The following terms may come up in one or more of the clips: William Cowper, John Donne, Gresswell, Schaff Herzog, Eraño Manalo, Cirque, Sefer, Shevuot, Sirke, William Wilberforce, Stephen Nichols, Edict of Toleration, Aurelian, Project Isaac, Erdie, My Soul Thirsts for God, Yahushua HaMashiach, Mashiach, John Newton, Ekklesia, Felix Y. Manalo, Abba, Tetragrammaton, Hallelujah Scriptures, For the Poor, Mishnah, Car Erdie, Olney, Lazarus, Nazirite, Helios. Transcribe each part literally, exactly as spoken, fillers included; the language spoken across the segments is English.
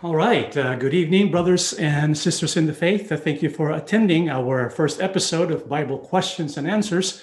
All right. Uh, good evening, brothers and sisters in the faith. Uh, thank you for attending our first episode of Bible Questions and Answers.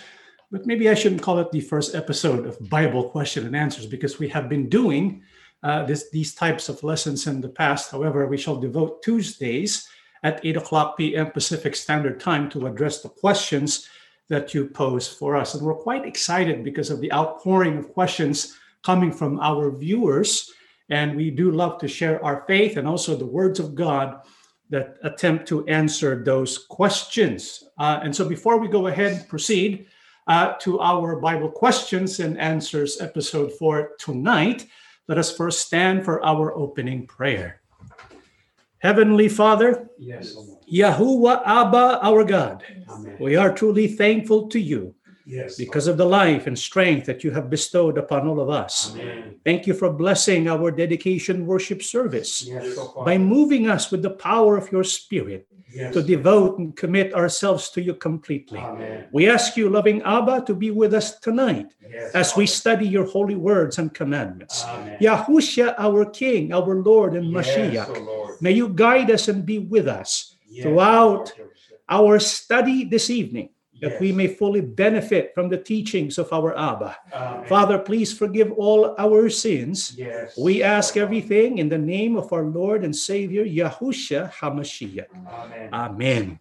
But maybe I shouldn't call it the first episode of Bible Question and Answers, because we have been doing uh, this, these types of lessons in the past. However, we shall devote Tuesdays at eight o'clock p.m. Pacific Standard Time to address the questions that you pose for us. And we're quite excited because of the outpouring of questions coming from our viewers. And we do love to share our faith and also the words of God that attempt to answer those questions. Uh, and so before we go ahead and proceed uh, to our Bible Questions and Answers episode for tonight, let us first stand for our opening prayer. Heavenly Father, yes, Yahuwah Abba, our God, amen. We are truly thankful to you, yes, because of the life and strength that you have bestowed upon all of us. Amen. Thank you for blessing our dedication worship service, yes, by moving us with the power of your Spirit, yes, to devote and commit ourselves to you completely. Amen. We ask you, loving Abba, to be with us tonight, yes, as we study your holy words and commandments. Amen. Yahushua, our King, our Lord and Mashiach, yes, oh Lord, may you guide us and be with us, yes, throughout our study this evening, that, yes, we may fully benefit from the teachings of our Abba. Amen. Father, please forgive all our sins. Yes. We ask everything in the name of our Lord and Savior, Yahushua HaMashiach. Amen. Amen.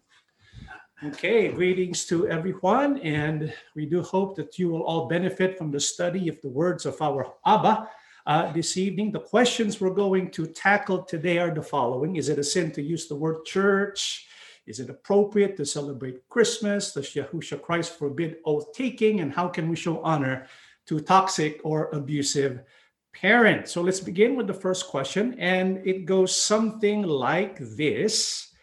Okay, greetings to everyone. And we do hope that you will all benefit from the study of the words of our Abba uh, this evening. The questions we're going to tackle today are the following. Is it a sin to use the word church? Is it appropriate to celebrate Christmas? Does Yahushua Christ forbid oath-taking? And how can we show honor to toxic or abusive parents? So let's begin with the first question. And it goes something like this.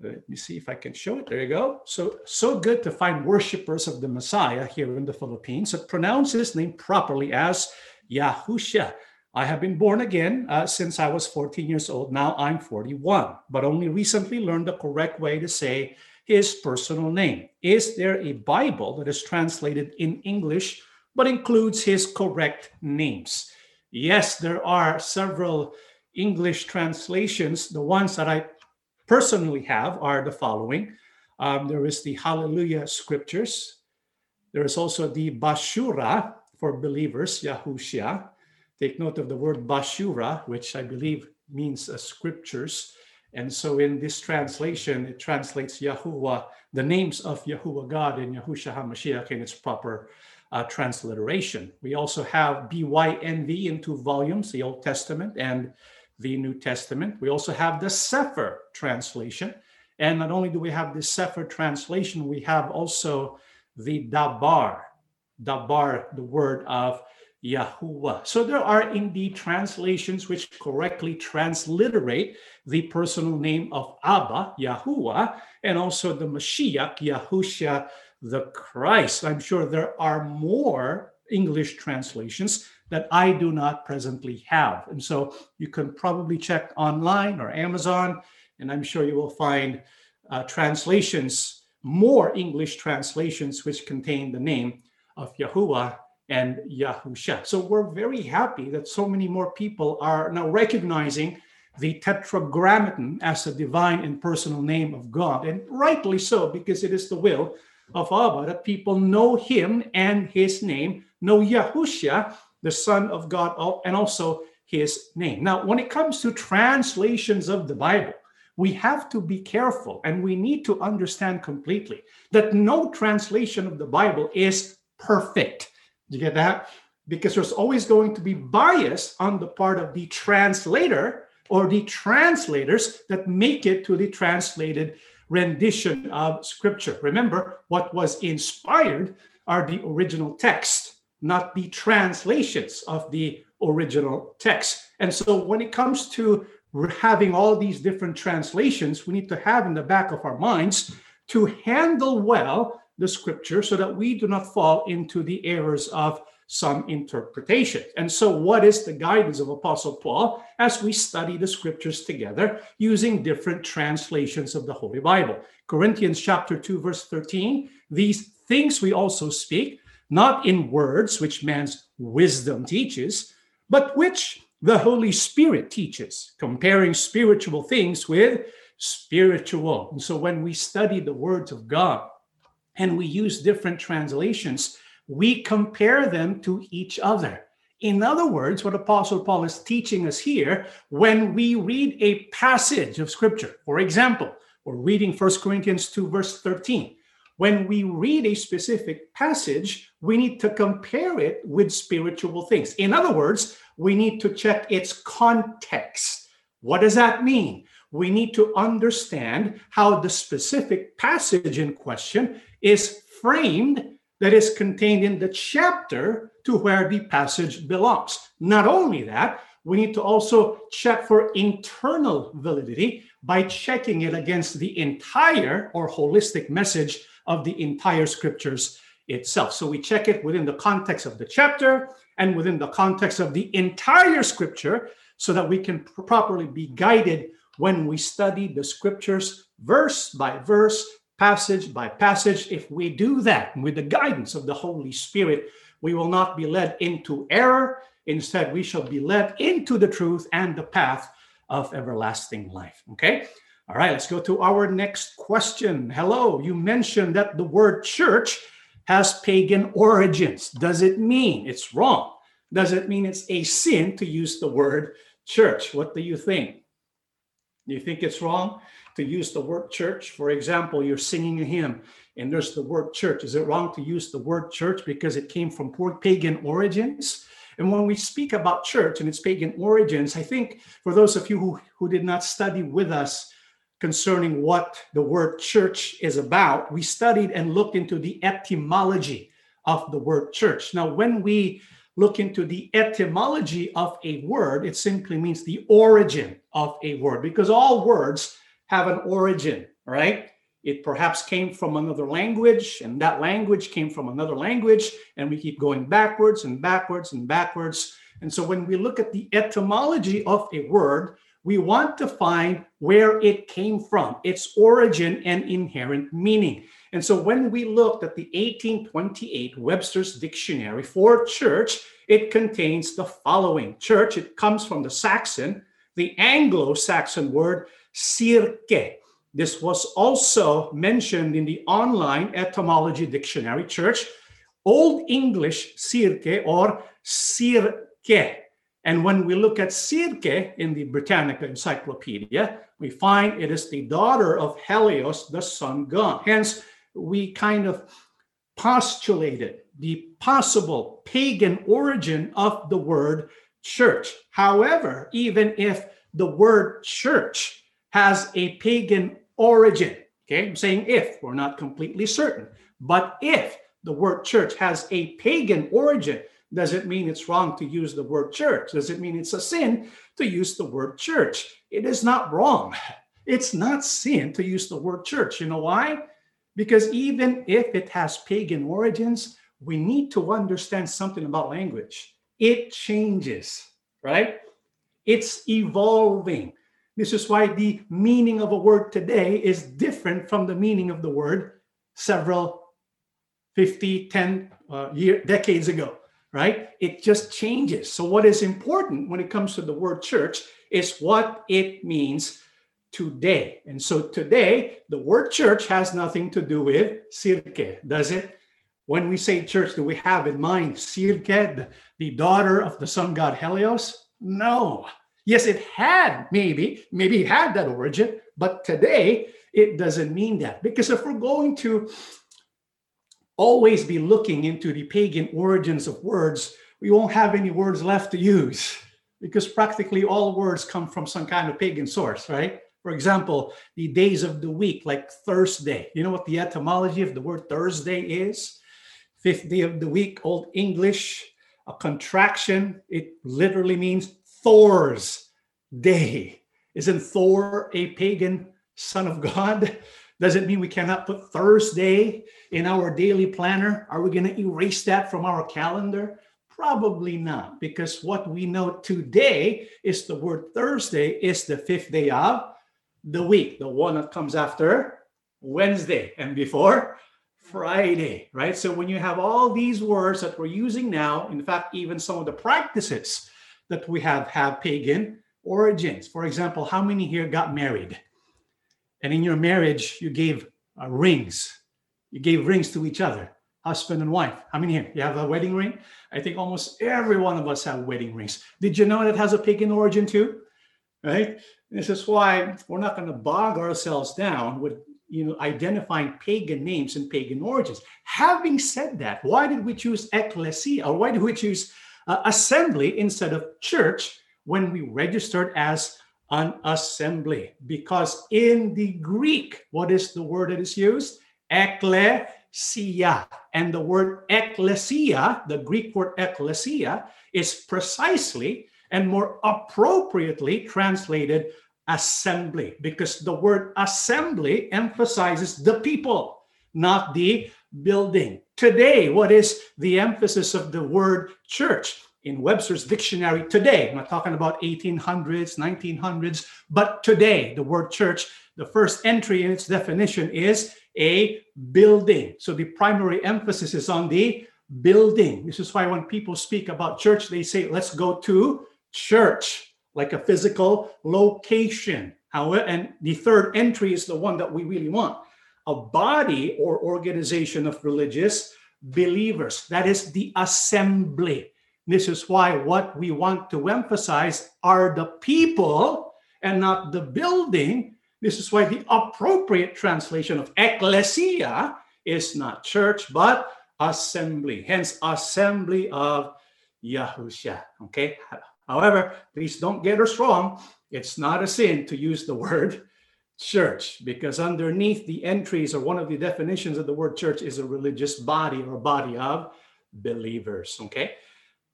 Let me see if I can show it. There you go. So, so good to find worshipers of the Messiah here in the Philippines that pronounce his name properly as Yahushua. I have been born again uh, since I was fourteen years old. Now I'm forty-one, but only recently learned the correct way to say his personal name. Is there a Bible that is translated in English but includes his correct names? Yes, there are several English translations. The ones that I personally have are the following. Um, there is the Hallelujah Scriptures. There is also the Bashura for believers, Yahushua. Take note of the word Bashura, which I believe means uh, scriptures. And so in this translation, it translates Yahuwah, the names of Yahuwah God and Yahushua HaMashiach in its proper uh, transliteration. We also have B Y N V in two volumes, the Old Testament and the New Testament. We also have the Sefer translation. And not only do we have the Sefer translation, we have also the Dabar, Dabar, the word of Yahuwah. So there are indeed translations which correctly transliterate the personal name of Abba, Yahuwah, and also the Mashiach, Yahushua the Christ. I'm sure there are more English translations that I do not presently have. And so you can probably check online or Amazon, and I'm sure you will find uh, translations, more English translations, which contain the name of Yahuwah and Yahusha. So we're very happy that so many more people are now recognizing the Tetragrammaton as the divine and personal name of God, and rightly so, because it is the will of Abba that people know him and his name, know Yahusha, the Son of God, and also his name. Now, when it comes to translations of the Bible, we have to be careful, and we need to understand completely that no translation of the Bible is perfect. You get that? Because there's always going to be bias on the part of the translator or the translators that make it to the translated rendition of Scripture. Remember, what was inspired are the original text, not the translations of the original text. And so when it comes to having all these different translations, we need to have in the back of our minds to handle well the Scripture so that we do not fall into the errors of some interpretation. And so what is the guidance of Apostle Paul as we study the Scriptures together using different translations of the Holy Bible? Corinthians chapter two, verse thirteen, these things we also speak, not in words which man's wisdom teaches, but which the Holy Spirit teaches, comparing spiritual things with spiritual. And so when we study the words of God and we use different translations, we compare them to each other. In other words, what Apostle Paul is teaching us here, when we read a passage of Scripture, for example, we're reading First Corinthians two, verse thirteen. When we read a specific passage, we need to compare it with spiritual things. In other words, we need to check its context. What does that mean? We need to understand how the specific passage in question is framed, that is contained in the chapter to where the passage belongs. Not only that, we need to also check for internal validity by checking it against the entire or holistic message of the entire scriptures itself. So we check it within the context of the chapter and within the context of the entire scripture so that we can pr- properly be guided when we study the scriptures verse by verse, passage by passage. If we do that with the guidance of the Holy Spirit, we will not be led into error. Instead, we shall be led into the truth and the path of everlasting life. Okay? All right, let's go to our next question. Hello, you mentioned that the word church has pagan origins. Does it mean it's wrong? Does it mean it's a sin to use the word church? What do you think? Do you think it's wrong to use the word church? For example, you're singing a hymn and there's the word church. Is it wrong to use the word church because it came from poor pagan origins? And when we speak about church and its pagan origins, I think for those of you who, who did not study with us concerning what the word church is about, we studied and looked into the etymology of the word church. Now, when we look into the etymology of a word, it simply means the origin of a word, because all words have an origin, right? It perhaps came from another language, and that language came from another language, and we keep going backwards and backwards and backwards. And so when we look at the etymology of a word, we want to find where it came from, its origin and inherent meaning. And so when we looked at the eighteen twenty-eight Webster's Dictionary for church, it contains the following. Church, it comes from the Saxon, the Anglo-Saxon word Sirke. This was also mentioned in the online etymology dictionary, church, Old English Sirke or Sirke. And when we look at Cirque in the Britannica Encyclopedia, we find it is the daughter of Helios, the sun god. Hence, we kind of postulated the possible pagan origin of the word church. However, even if the word church has a pagan origin, okay, I'm saying if, we're not completely certain, but if the word church has a pagan origin, does it mean it's wrong to use the word church? Does it mean it's a sin to use the word church? It is not wrong. It's not sin to use the word church. You know why? Because even if it has pagan origins, we need to understand something about language. It changes, right? It's evolving. This is why the meaning of a word today is different from the meaning of the word several fifty, ten uh, year, decades ago. Right? It just changes. So what is important when it comes to the word church is what it means today. And so today, the word church has nothing to do with Cirque, does it? When we say church, do we have in mind Cirque, the daughter of the sun god Helios? No. Yes, it had maybe, maybe it had that origin, but today it doesn't mean that. Because if we're going to always be looking into the pagan origins of words, we won't have any words left to use because practically all words come from some kind of pagan source, right? For example, the days of the week, like Thursday. You know what the etymology of the word Thursday is? Fifth day of the week, Old English, a contraction. It literally means Thor's day. Isn't Thor a pagan son of God? Does it mean we cannot put Thursday in our daily planner? Are we going to erase that from our calendar? Probably not, because what we know today is the word Thursday is the fifth day of the week, the one that comes after Wednesday and before Friday, right? So when you have all these words that we're using now, in fact, even some of the practices that we have have pagan origins. For example, how many here got married? And in your marriage, you gave uh, rings. You gave rings to each other, husband and wife. How many here? You have a wedding ring? I think almost every one of us have wedding rings. Did you know that has a pagan origin too? Right? This is why we're not going to bog ourselves down with, you know, identifying pagan names and pagan origins. Having said that, why did we choose Ekklesia, or why did we choose uh, assembly instead of church when we registered as an assembly? Because in the Greek, what is the word that is used? Ekklesia. And the word ekklesia, the Greek word ekklesia, is precisely and more appropriately translated assembly, because the word assembly emphasizes the people, not the building. Today, what is the emphasis of the word church? In Webster's dictionary today, I'm not talking about eighteen hundreds, nineteen hundreds, but today, the word church, the first entry in its definition is a building. So the primary emphasis is on the building. This is why when people speak about church, they say, let's go to church, like a physical location. However, and the third entry is the one that we really want, a body or organization of religious believers. That is the assembly. This is why what we want to emphasize are the people and not the building. This is why the appropriate translation of ekklesia is not church, but assembly, hence assembly of Yahushua. Okay. However, please don't get us wrong. It's not a sin to use the word church, because underneath the entries, or one of the definitions of the word church, is a religious body or body of believers. Okay.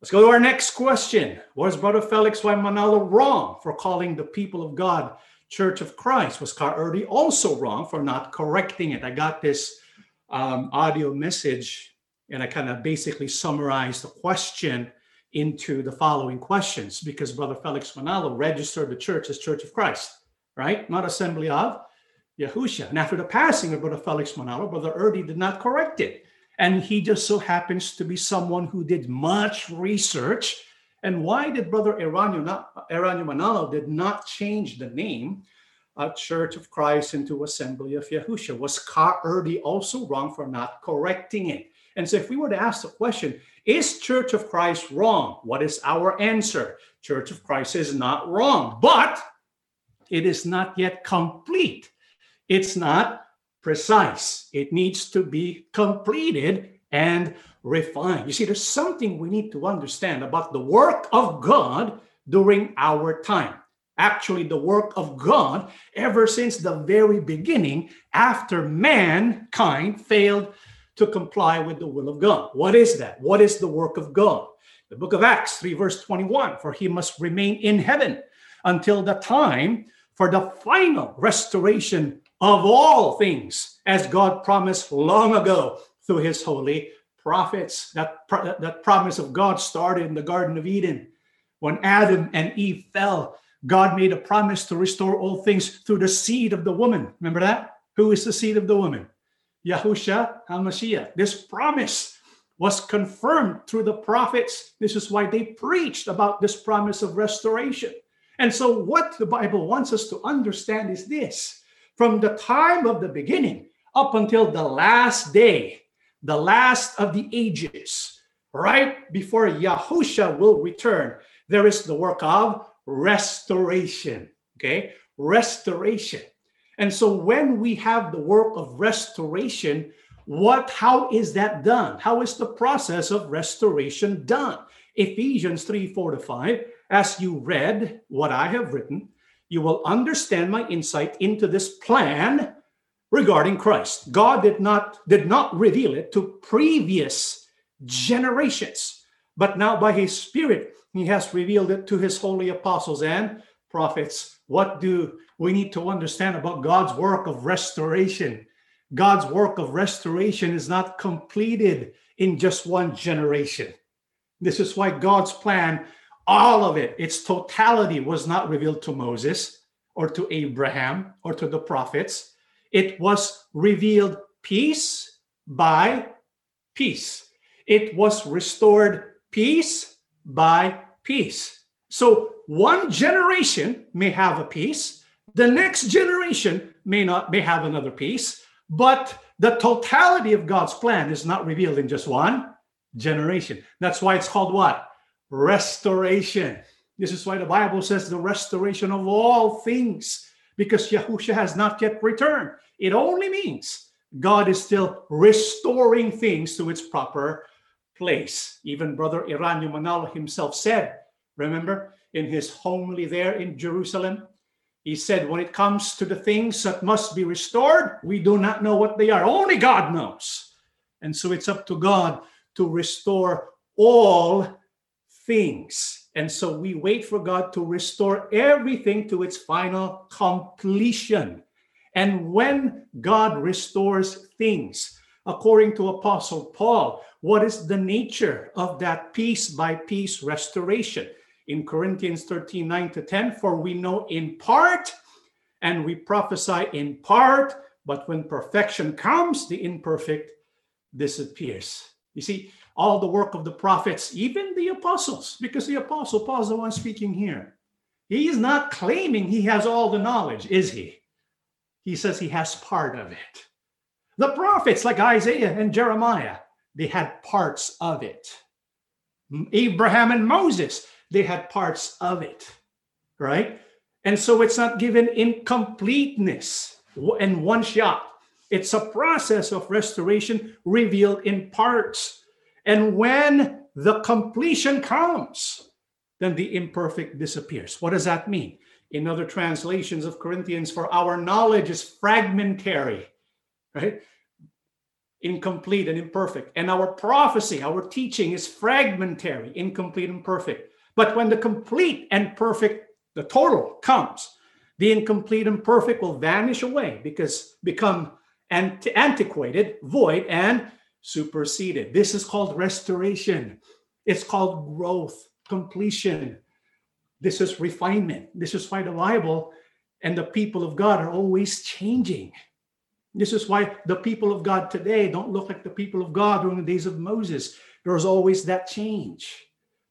Let's go to our next question. Was Brother Felix Y. Manalo wrong for calling the people of God Church of Christ? Was Car Erdie also wrong for not correcting it? I got this um, audio message, and I kind of basically summarized the question into the following questions, because Brother Felix Manalo registered the church as Church of Christ, right? Not Assembly of Yahushua. And after the passing of Brother Felix Manalo, Brother Erdie did not correct it. And he just so happens to be someone who did much research. And why did Brother Eraño, not, Eraño Manalo did not change the name of Church of Christ into Assembly of Yahushua? Was Car Erdie also wrong for not correcting it? And so if we were to ask the question, is Church of Christ wrong? What is our answer? Church of Christ is not wrong, but it is not yet complete. It's not precise. It needs to be completed and refined. You see, there's something we need to understand about the work of God during our time. Actually, the work of God ever since the very beginning, after mankind failed to comply with the will of God. What is that? What is the work of God? The book of Acts three, verse twenty-one, for he must remain in heaven until the time for the final restoration of all things, as God promised long ago through his holy prophets. That, pro- that promise of God started in the Garden of Eden. When Adam and Eve fell, God made a promise to restore all things through the seed of the woman. Remember that? Who is the seed of the woman? Yahushua HaMashiach. This promise was confirmed through the prophets. This is why they preached about this promise of restoration. And so what the Bible wants us to understand is this. From the time of the beginning up until the last day, the last of the ages, right before Yahushua will return, there is the work of restoration, okay? Restoration. And so when we have the work of restoration, what, how is that done? How is the process of restoration done? Ephesians three, four to five, as you read what I have written, you will understand my insight into this plan regarding Christ. God did not, did not reveal it to previous generations, but now by his Spirit, he has revealed it to his holy apostles and prophets. What do we need to understand about God's work of restoration? God's work of restoration is not completed in just one generation. This is why God's plan, all of it, its totality, was not revealed to Moses or to Abraham or to the prophets. It was revealed piece by piece. It was restored piece by piece. So one generation may have a piece, the next generation may not may have another piece, but the totality of God's plan is not revealed in just one generation. That's why it's called what? Restoration. This is why the Bible says the restoration of all things, because Yahushua has not yet returned. It only means God is still restoring things to its proper place. Even Brother Eraño Manalo himself said, remember, in his homily there in Jerusalem, he said, when it comes to the things that must be restored, we do not know what they are. Only God knows. And so it's up to God to restore all things. And so we wait for God to restore everything to its final completion. And when God restores things, according to Apostle Paul, what is the nature of that piece by piece restoration? In Corinthians thirteen, nine to ten, for we know in part and we prophesy in part, but when perfection comes, the imperfect disappears. You see, all the work of the prophets, even the apostles, because the Apostle Paul is the one speaking here. He is not claiming he has all the knowledge, is he? He says he has part of it. The prophets like Isaiah and Jeremiah, they had parts of it. Abraham and Moses, they had parts of it, right? And so it's not given in completeness in one shot. It's a process of restoration revealed in parts. And when the completion comes, then the imperfect disappears. What does that mean? In other translations of Corinthians, for our knowledge is fragmentary, right? Incomplete and imperfect. And our prophecy, our teaching is fragmentary, incomplete and imperfect. But when the complete and perfect, the total comes, the incomplete and perfect will vanish away because become anti- antiquated, void, and superseded. This is called restoration. It's called growth, completion. This is refinement. This is why the Bible and the people of God are always changing. This is why the people of God today don't look like the people of God during the days of Moses. There's always that change.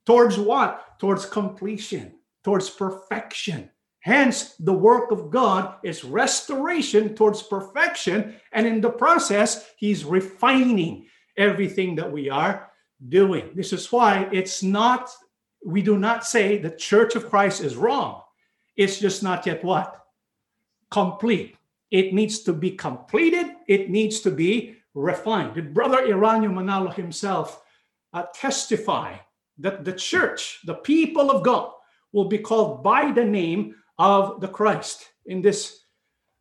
Towards what? Towards completion, towards perfection. Hence, the work of God is restoration towards perfection. And in the process, he's refining everything that we are doing. This is why it's not, we do not say the Church of Christ is wrong. It's just not yet what? Complete. It needs to be completed. It needs to be refined. Brother Eraño Manalo himself uh, testify that the church, the people of God, will be called by the name of the Christ. In this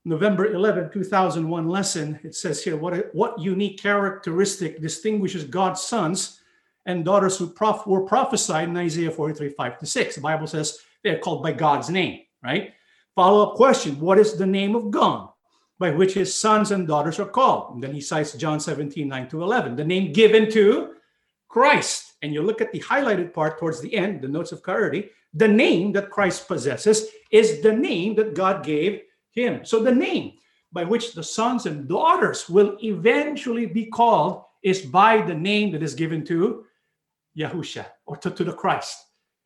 November eleventh, two thousand one lesson, it says here, what, what unique characteristic distinguishes God's sons and daughters who prof- were prophesied in Isaiah forty-three, five to six? The Bible says they're called by God's name, right? Follow-up question, what is the name of God by which his sons and daughters are called? And then he cites John seventeen, nine to eleven, the name given to Christ. And you look at the highlighted part towards the end, the notes of clarity, the name that Christ possesses is the name that God gave him. So the name by which the sons and daughters will eventually be called is by the name that is given to Yahushua or to, to the Christ.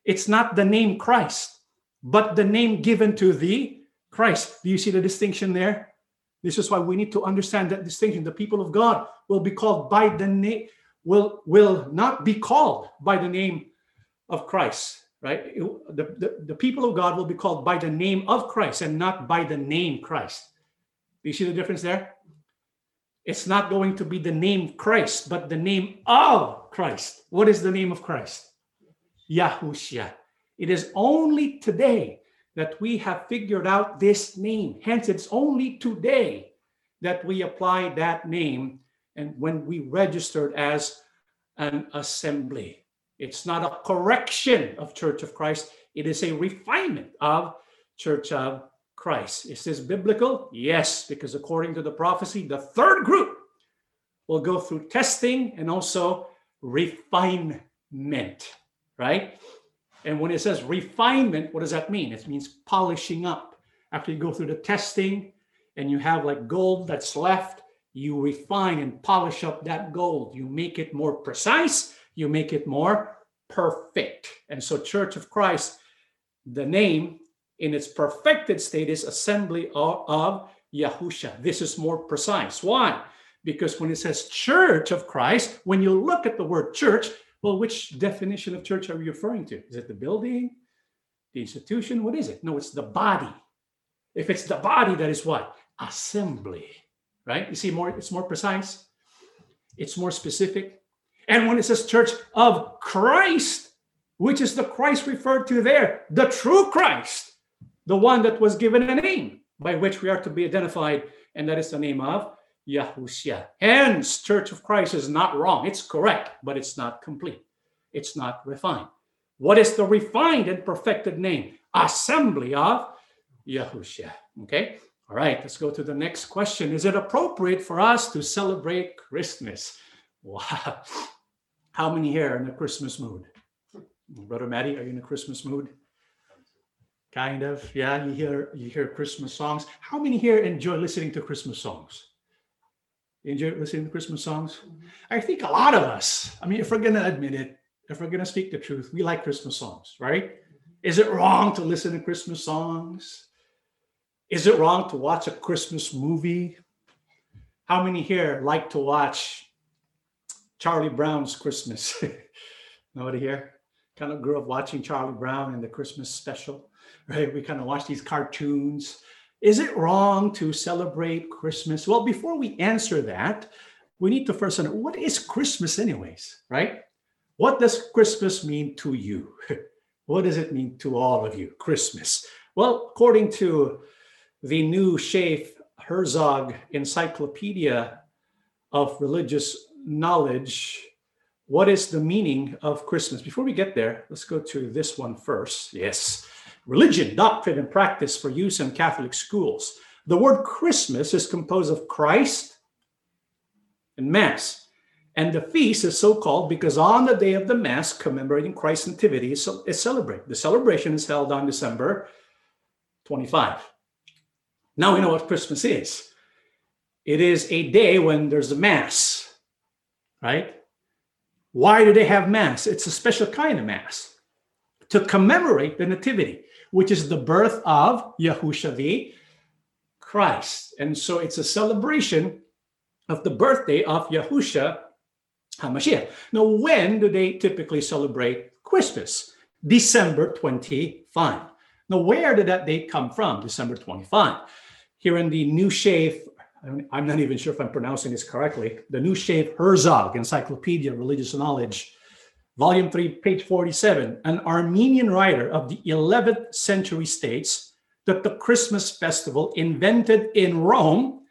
It's not the name Christ, but the name given to the Christ. Do you see the distinction there? This is why we need to understand that distinction. The people of God will be called by the name. Will, will not be called by the name of Christ, right? The, the, the people of God will be called by the name of Christ and not by the name Christ. Do you see the difference there? It's not going to be the name Christ, but the name of Christ. What is the name of Christ? Yahushua. It is only today that we have figured out this name. Hence, it's only today that we apply that name. And when we registered as an assembly, it's not a correction of Church of Christ. It is a refinement of Church of Christ. Is this biblical? Yes, because according to the prophecy, the third group will go through testing and also refinement, right? And when it says refinement, what does that mean? It means polishing up. After you go through the testing and you have like gold that's left, you refine and polish up that gold. You make it more precise. You make it more perfect. And so Church of Christ The name in its perfected state is assembly of, of Yahusha. This is more precise. Why? Because when it says church of Christ, when you look at the word church, well, which definition of church are you referring to? Is it the building, the institution? What is it? No, it's the body. If it's the body, that is what? Assembly, right? You see, more it's more precise. It's more specific. And when it says church of Christ, which is the Christ referred to there, the true Christ, the one that was given a name by which we are to be identified, and that is the name of Yahushua. Hence, Church of Christ is not wrong. It's correct, but it's not complete. It's not refined. What is the refined and perfected name? Assembly of Yahushua. Okay? All right, let's go to the next question. Is it appropriate for us to celebrate Christmas? Wow. How many here are in a Christmas mood? Brother Maddie, are you in a Christmas mood? Kind of. Yeah, you hear you hear Christmas songs. How many here enjoy listening to Christmas songs? Enjoy listening to Christmas songs? I think a lot of us, I mean, if we're going to admit it, if we're going to speak the truth, we like Christmas songs, right? Is it wrong to listen to Christmas songs? Is it wrong to watch a Christmas movie? How many here like to watch Charlie Brown's Christmas? Nobody here? Kind of grew up watching Charlie Brown and the Christmas special, right? We kind of watch these cartoons. Is it wrong to celebrate Christmas? Well, before we answer that, we need to first understand, what is Christmas anyways, right? What does Christmas mean to you? What does it mean to all of you, Christmas? Well, according to the new Schaff Herzog Encyclopedia of Religious Knowledge, what is the meaning of Christmas? Before we get there, let's go to this one first. Yes. Religion, doctrine, and practice for use in Catholic schools. The word Christmas is composed of Christ and Mass. And the feast is so called because on the day of the Mass, commemorating Christ's nativity is celebrated. The celebration is held on December twenty-fifth. Now we know what Christmas is. It is a day when there's a Mass, right? Why do they have Mass? It's a special kind of Mass to commemorate the nativity, which is the birth of Yahushua the Christ. And so it's a celebration of the birthday of Yahushua HaMashiach. Now, when do they typically celebrate Christmas? December twenty-fifth. Now, where did that date come from, December twenty-fifth? Here in the New Schaff, I'm not even sure if I'm pronouncing this correctly, the New Schaff Herzog Encyclopedia of Religious Knowledge, Volume three, page forty-seven, an Armenian writer of the eleventh century states that the Christmas festival invented in Rome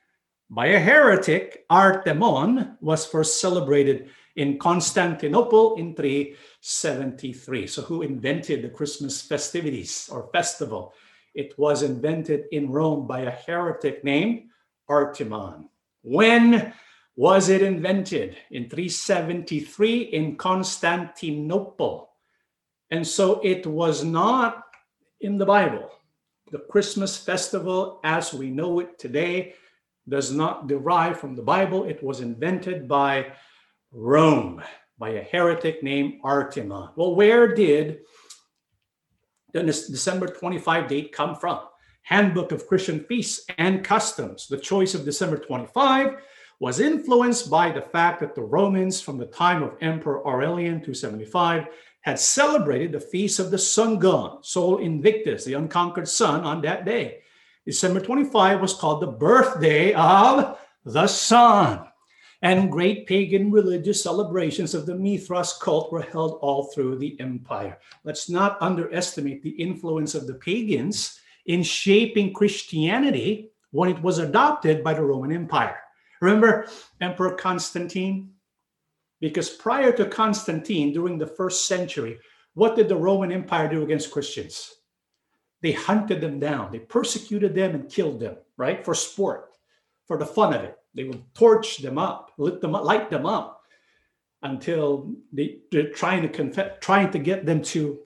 by a heretic, Artemon, was first celebrated in Constantinople in three seventy-three. So who invented the Christmas festivities or festival? It was invented in Rome by a heretic named Artemon. When was it invented? In three seventy-three in Constantinople. And so it was not in the Bible. The Christmas festival as we know it today does not derive from the Bible. It was invented by Rome, by a heretic named Artemon. Well, where did the December twenty-fifth date come from? Handbook of Christian Feasts and Customs. The choice of December twenty-fifth was influenced by the fact that the Romans from the time of Emperor Aurelian two seventy-five had celebrated the feast of the sun god, Sol Invictus, the unconquered sun, on that day. December twenty-fifth was called the birthday of the sun, and great pagan religious celebrations of the Mithras cult were held all through the empire. Let's not underestimate the influence of the pagans in shaping Christianity when it was adopted by the Roman Empire. Remember Emperor Constantine? Because prior to Constantine, during the first century, what did the Roman Empire do against Christians? They hunted them down. They persecuted them and killed them, right? For sport, for the fun of it. They would torch them up, lit them up, light them up until they, they're trying to confess, trying to get them to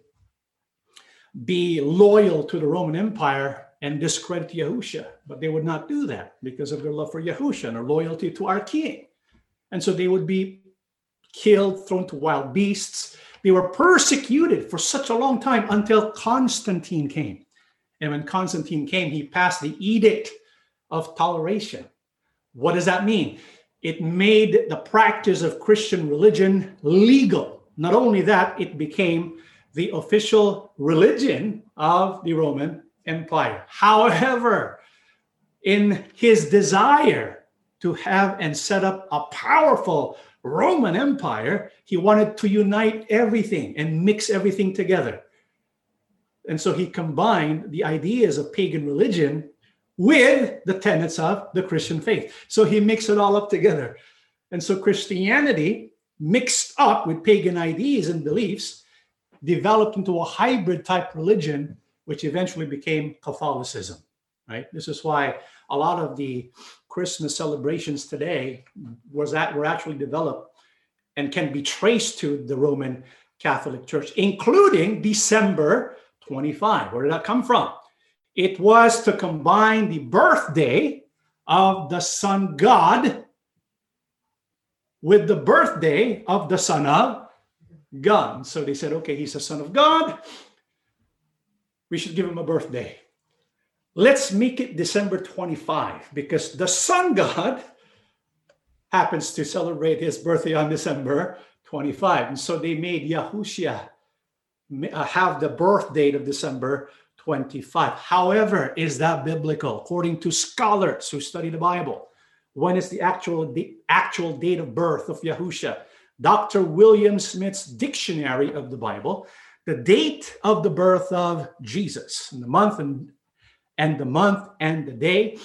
be loyal to the Roman Empire and discredit Yahusha, but they would not do that because of their love for Yahusha and their loyalty to our king. And so they would be killed, thrown to wild beasts, They were persecuted for such a long time until Constantine came. And when Constantine came, he passed the Edict of Toleration. What does that mean? It made the practice of Christian religion legal. Not only that, it became the official religion of the Roman Empire. However, in his desire to have and set up a powerful Roman Empire, he wanted to unite everything and mix everything together. And so he combined the ideas of pagan religion with the tenets of the Christian faith. So he mixed it all up together. And so Christianity, mixed up with pagan ideas and beliefs, developed into a hybrid type religion, which eventually became Catholicism, right? This is why a lot of the Christmas celebrations today was that were actually developed and can be traced to the Roman Catholic Church, including December twenty-fifth. Where did that come from? It was to combine the birthday of the sun God with the birthday of the son of God. So they said, okay, he's the son of God. We should give him a birthday. Let's make it December twenty-fifth because the sun God happens to celebrate his birthday on December twenty-fifth. And so they made Yahushua have the birth date of December twenty-fifth. However, is that biblical? According to scholars who study the Bible, when is the actual the actual date of birth of Yahushua? Doctor William Smith's Dictionary of the Bible, the date of the birth of Jesus, and the month and, and the month and the day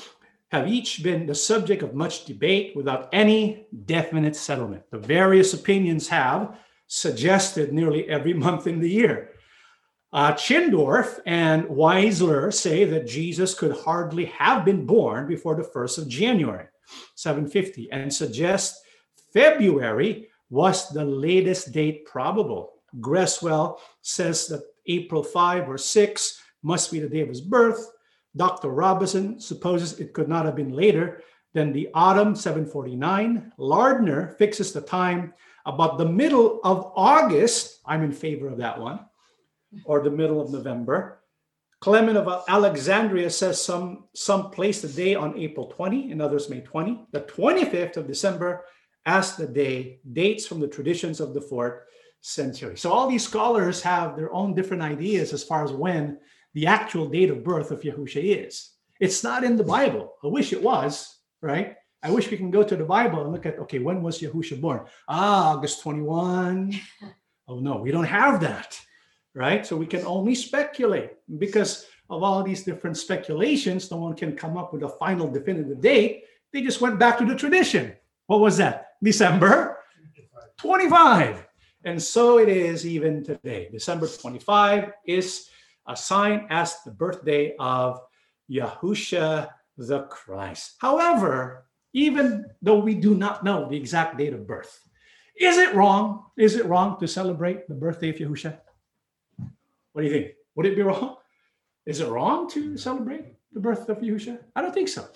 have each been the subject of much debate without any definite settlement. The various opinions have suggested nearly every month in the year. Uh, Chindorf and Weisler say that Jesus could hardly have been born before the first of January, seven fifty, and suggest February was the latest date probable. Gresswell says that April fifth or sixth must be the day of his birth. Doctor Robinson supposes it could not have been later than the autumn, seven forty-nine. Lardner fixes the time about the middle of August. I'm in favor of that one. Or the middle of November. Clement of Alexandria says some, some place the day on April twentieth and others May twentieth. The twenty-fifth of December as the day dates from the traditions of the fourth century. So all these scholars have their own different ideas as far as when the actual date of birth of Yahushua is. It's not in the Bible. I wish it was, right? I wish we can go to the Bible and look at, okay, when was Yahushua born? Ah, August twenty-first. Oh no, we don't have that. Right? So we can only speculate. Because of all these different speculations, no one can come up with a final definitive date. They just went back to the tradition. What was that? December twenty-fifth. And so it is even today. December twenty-fifth is assigned as the birthday of Yahushua the Christ. However, even though we do not know the exact date of birth, is it wrong? Is it wrong to celebrate the birthday of Yahushua? What do you think? Would it be wrong? Is it wrong to celebrate the birth of Yahushua? I don't think so.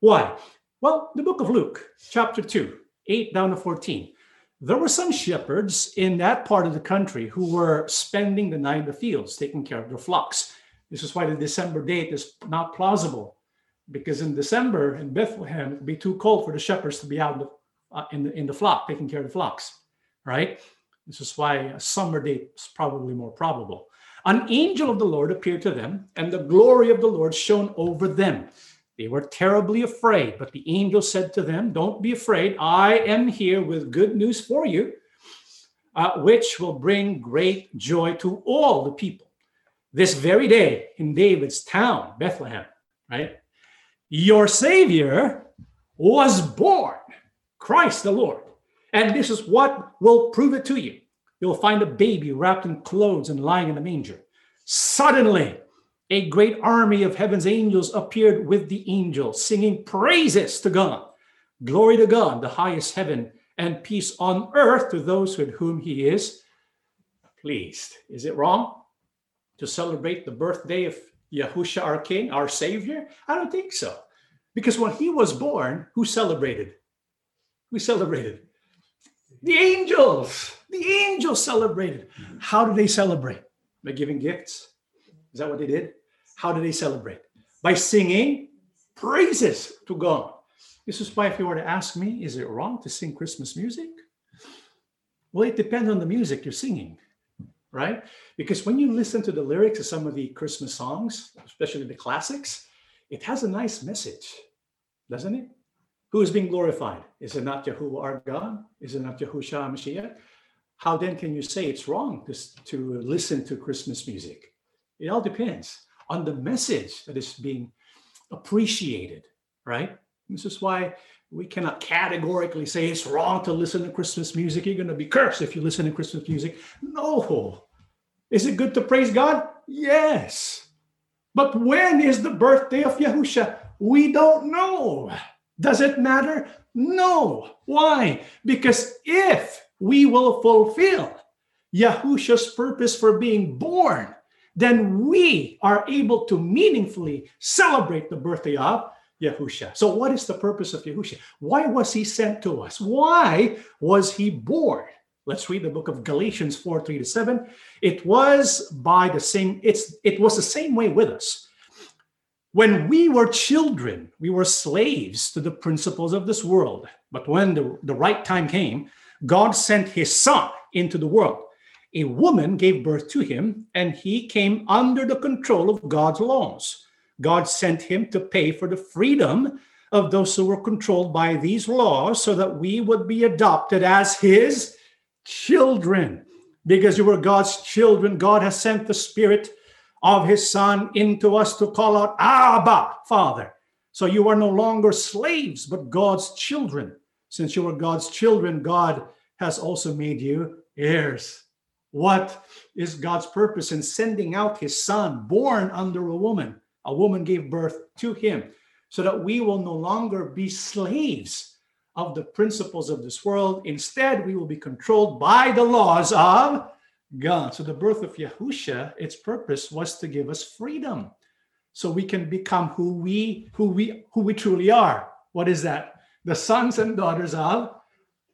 Why? Well, the book of Luke, chapter two, eight down to fourteen. There were some shepherds in that part of the country who were spending the night in the fields, taking care of their flocks. This is why the December date is not plausible, because in December in Bethlehem, it would be too cold for the shepherds to be out in the, in the flock, taking care of the flocks, right? This is why a summer date is probably more probable. An angel of the Lord appeared to them, and the glory of the Lord shone over them. They were terribly afraid, but the angel said to them, "Don't be afraid. I am here with good news for you, uh, which will bring great joy to all the people. This very day in David's town, Bethlehem, right? Your Savior was born, Christ the Lord. And this is what will prove it to you. You'll find a baby wrapped in clothes and lying in a manger." Suddenly, a great army of heaven's angels appeared with the angel, singing praises to God. Glory to God, the highest heaven, and peace on earth to those with whom he is pleased. Is it wrong to celebrate the birthday of Yahushua, our King, our Savior? I don't think so. Because when he was born, who celebrated? Who celebrated? The angels, the angels celebrated. How do they celebrate? By giving gifts. Is that what they did? How do they celebrate? By singing praises to God. This is why if you were to ask me, is it wrong to sing Christmas music? Well, it depends on the music you're singing, right? Because when you listen to the lyrics of some of the Christmas songs, especially the classics, it has a nice message, doesn't it? Who is being glorified? Is it not Yahuwah our God? Is it not Yahushua HaMashiach? How then can you say it's wrong to, to listen to Christmas music? It all depends on the message that is being appreciated, right? This is why we cannot categorically say it's wrong to listen to Christmas music. You're going to be cursed if you listen to Christmas music. No. Is it good to praise God? Yes. But when is the birthday of Yahusha? We don't know. Does it matter? No. Why? Because if we will fulfill Yahusha's purpose for being born, then we are able to meaningfully celebrate the birthday of Yahusha. So what is the purpose of Yahusha? Why was he sent to us? Why was he born? Let's read the book of Galatians four, three to seven. It was by the same, it's it was the same way with us. When we were children, we were slaves to the principles of this world. But when the, the right time came, God sent his son into the world. A woman gave birth to him, and he came under the control of God's laws. God sent him to pay for the freedom of those who were controlled by these laws so that we would be adopted as his children. Because you were God's children, God has sent the Spirit of his Son into us to call out, Abba, Father. So you are no longer slaves, but God's children. Since you are God's children, God has also made you heirs. What is God's purpose in sending out his Son, born under a woman? A woman gave birth to him so that we will no longer be slaves of the principles of this world. Instead, we will be controlled by the laws of God. So the birth of Yahusha, its purpose was to give us freedom so we can become who we who we who we truly are. What is that? The sons and daughters of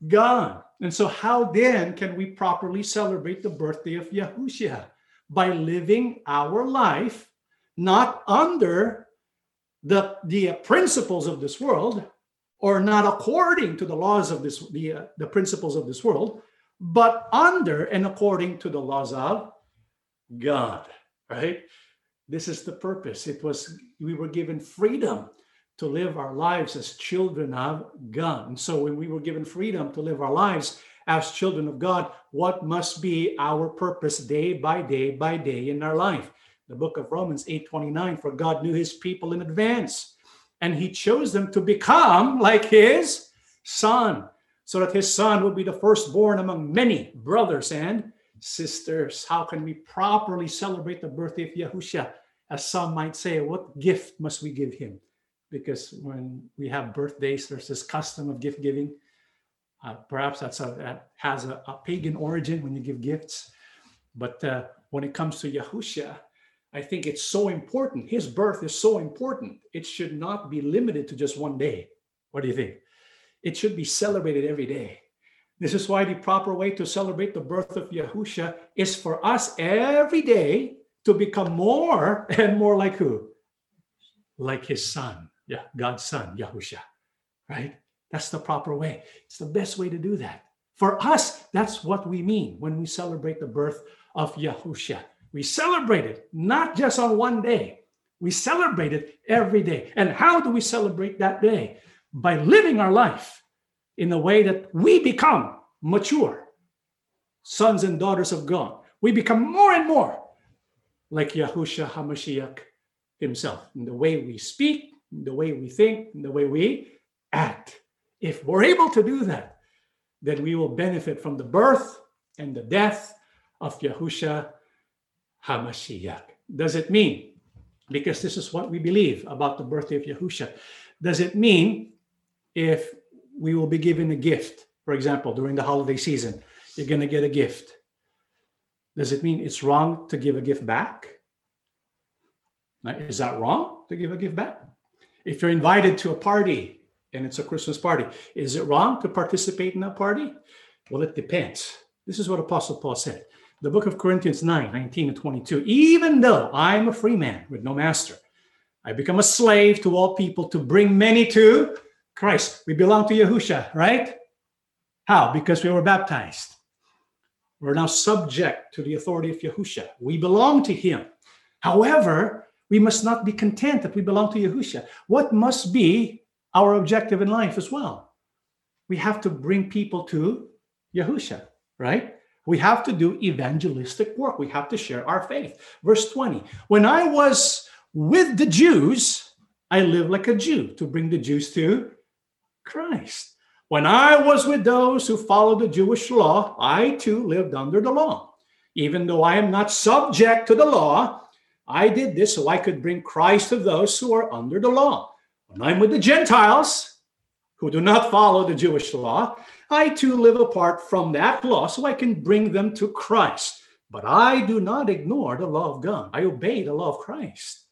God. And so how then can we properly celebrate the birthday of Yahusha? By living our life not under the, the principles of this world, or not according to the laws of this, the, uh, the principles of this world, but under and according to the laws of God, right? This is the purpose. It was, we were given freedom to live our lives as children of God. And so when we were given freedom to live our lives as children of God, what must be our purpose day by day by day in our life? The book of Romans eight twenty-nine, for God knew his people in advance, and he chose them to become like his son, so that his son will be the firstborn among many brothers and sisters. How can we properly celebrate the birthday of Yahusha? As some might say, what gift must we give him? Because when we have birthdays, there's this custom of gift giving. Uh, perhaps that's a, that has a, a pagan origin when you give gifts. But uh, when it comes to Yahusha, I think it's so important. His birth is so important. It should not be limited to just one day. What do you think? It should be celebrated every day. This is why the proper way to celebrate the birth of Yahusha is for us every day to become more and more like who? Like his son. Yeah, God's son, Yahusha. Right? That's the proper way. It's the best way to do that. For us, that's what we mean when we celebrate the birth of Yahusha. We celebrate it, not just on one day. We celebrate it every day. And how do we celebrate that day? By living our life in a way that we become mature sons and daughters of God. We become more and more like Yahushua HaMashiach himself in the way we speak, in the way we think, in the way we act. If we're able to do that, then we will benefit from the birth and the death of Yahushua HaMashiach. Does it mean, because this is what we believe about the birthday of Yahusha, does it mean if we will be given a gift, for example, during the holiday season, you're going to get a gift. Does it mean it's wrong to give a gift back? Now, is that wrong to give a gift back? If you're invited to a party and it's a Christmas party, is it wrong to participate in that party? Well, it depends. This is what Apostle Paul said. The book of Corinthians nine, nineteen and twenty-two. Even though I am a free man with no master, I become a slave to all people to bring many to Christ. We belong to Yahushua, right? How? Because we were baptized. We're now subject to the authority of Yahushua. We belong to him. However, we must not be content that we belong to Yahushua. What must be our objective in life as well? We have to bring people to Yahushua, right? We have to do evangelistic work. We have to share our faith. Verse twenty, when I was with the Jews, I lived like a Jew to bring the Jews to Christ. When I was with those who followed the Jewish law, I too lived under the law. Even though I am not subject to the law, I did this so I could bring Christ to those who are under the law. When I'm with the Gentiles who do not follow the Jewish law, I too live apart from that law so I can bring them to Christ. But I do not ignore the law of God. I obey the law of Christ.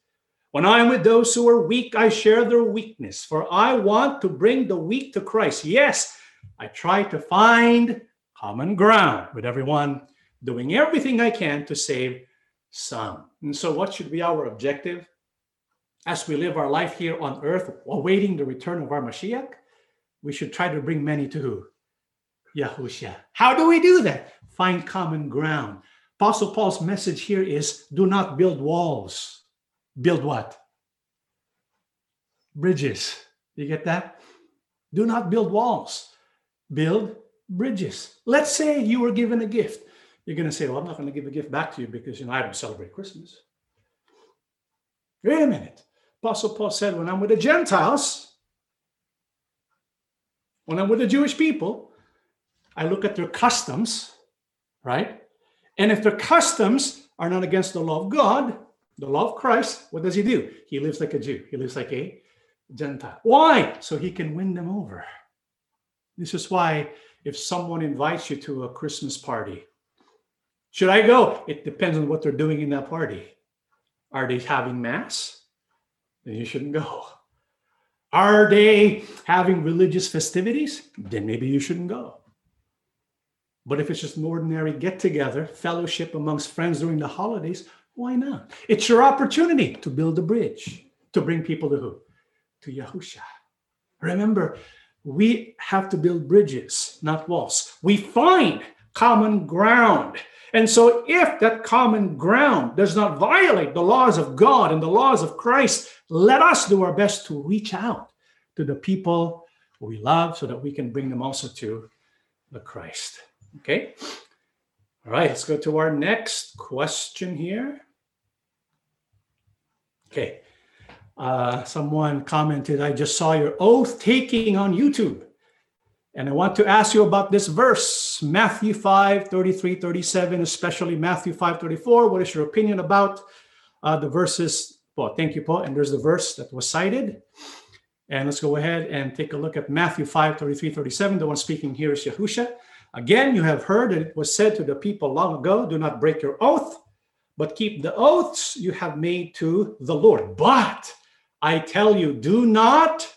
When I am with those who are weak, I share their weakness, for I want to bring the weak to Christ. Yes, I try to find common ground with everyone, doing everything I can to save some. And so what should be our objective as we live our life here on earth, awaiting the return of our Mashiach? We should try to bring many to who? Yahushua. How do we do that? Find common ground. Apostle Paul's message here is, do not build walls. Build what? Bridges. You get that? Do not build walls. Build bridges. Let's say you were given a gift. You're going to say, well, I'm not going to give a gift back to you because, you know, I don't celebrate Christmas. Wait a minute. Apostle Paul said, when I'm with the Gentiles, when I'm with the Jewish people, I look at their customs, right? And if their customs are not against the law of God, the law of Christ, what does he do? He lives like a Jew. He lives like a Gentile. Why? So he can win them over. This is why if someone invites you to a Christmas party, should I go? It depends on what they're doing in that party. Are they having mass? Then you shouldn't go. Are they having religious festivities? Then maybe you shouldn't go. But if it's just an ordinary get-together, fellowship amongst friends during the holidays, why not? It's your opportunity to build a bridge, to bring people to who? To Yahushua. Remember, we have to build bridges, not walls. We find common ground. And so if that common ground does not violate the laws of God and the laws of Christ, let us do our best to reach out to the people we love so that we can bring them also to the Christ. Okay? All right, let's go to our next question here. Okay, uh, someone commented, I just saw your oath-taking on YouTube, and I want to ask you about this verse, Matthew five, thirty-three, thirty-seven, especially Matthew five, thirty-four. What is your opinion about uh, the verses? Well, thank you, Paul. And there's the verse that was cited. And let's go ahead and take a look at Matthew five, thirty-three, thirty-seven. The one speaking here is Yahushua. Again, you have heard that it was said to the people long ago, do not break your oath, but keep the oaths you have made to the Lord. But I tell you, do not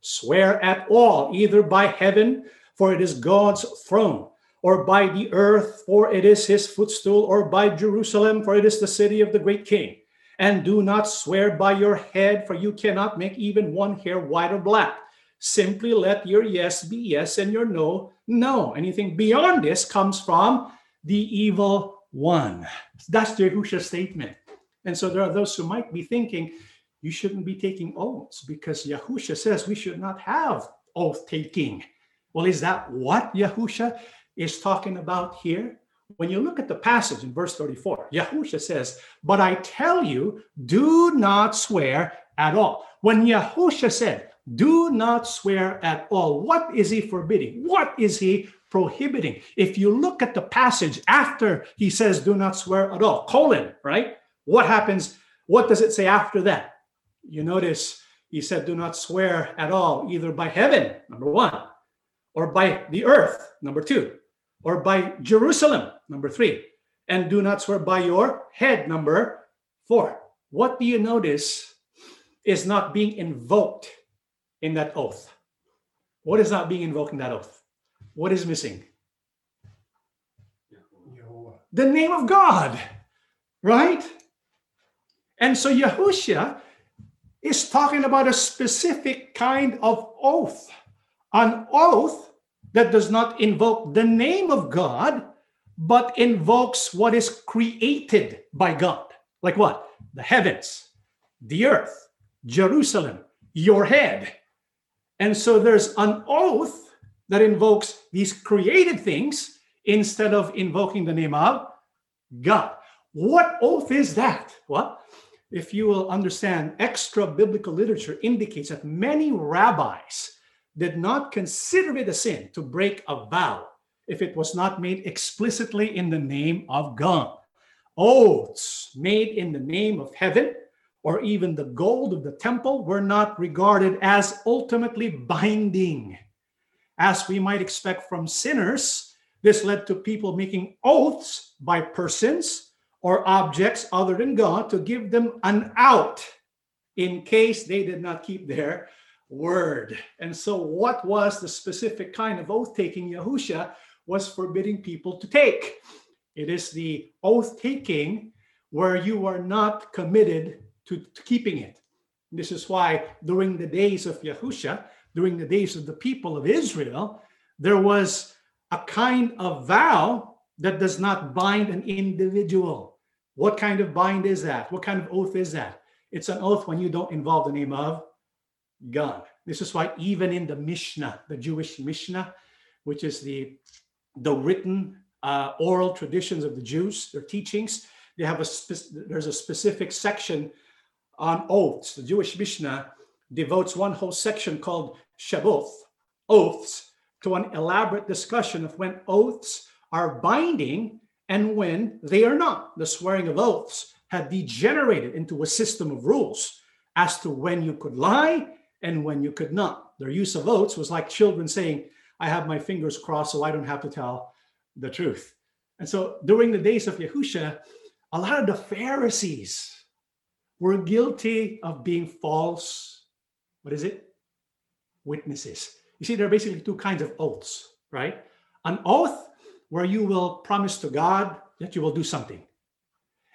swear at all, either by heaven, for it is God's throne, or by the earth, for it is his footstool, or by Jerusalem, for it is the city of the great king. And do not swear by your head, for you cannot make even one hair white or black. Simply let your yes be yes and your no, no. Anything beyond this comes from the evil one. That's the Yahushua statement. And so there are those who might be thinking, you shouldn't be taking oaths because Yahushua says we should not have oath-taking. Well, is that what Yahushua is talking about here? When you look at the passage in verse thirty-four, Yahushua says, but I tell you, do not swear at all. When Yahushua said, do not swear at all, what is he forbidding? What is he prohibiting? If you look at the passage after he says, do not swear at all, colon, right? What happens? What does it say after that? You notice he said, do not swear at all, either by heaven, number one, or by the earth, number two, or by Jerusalem, number three, and do not swear by your head, number four. What do you notice is not being invoked in that oath? What is not being invoked in that oath? What is missing? the name of God, right? And so Yahushua is talking about a specific kind of oath, an oath that does not invoke the name of God, but invokes what is created by God. Like what? The heavens, the earth, Jerusalem, your head. And so there's an oath that invokes these created things instead of invoking the name of God. What oath is that? Well, if you will understand, extra-biblical literature indicates that many rabbis did not consider it a sin to break a vow if it was not made explicitly in the name of God. Oaths made in the name of heaven or even the gold of the temple were not regarded as ultimately binding. As we might expect from sinners, this led to people making oaths by persons or objects other than God to give them an out in case they did not keep their word. And so what was the specific kind of oath-taking Yahushua was forbidding people to take? It is the oath-taking where you are not committed to, to keeping it. This is why during the days of Yahushua, during the days of the people of Israel, there was a kind of vow that does not bind an individual. What kind of bind is that? What kind of oath is that? It's an oath when you don't involve the name of God. This is why even in the Mishnah, the Jewish Mishnah, which is the, the written uh, oral traditions of the Jews, their teachings, they have a spe- there's a specific section on oaths. The Jewish Mishnah devotes one whole section called Shevuot, oaths, to an elaborate discussion of when oaths are binding and when they are not. The swearing of oaths had degenerated into a system of rules as to when you could lie and when you could not. Their use of oaths was like children saying, I have my fingers crossed so I don't have to tell the truth. And so during the days of Yahushua, a lot of the Pharisees were guilty of being false, what is it? Witnesses. You see, there are basically two kinds of oaths, right? An oath where you will promise to God that you will do something.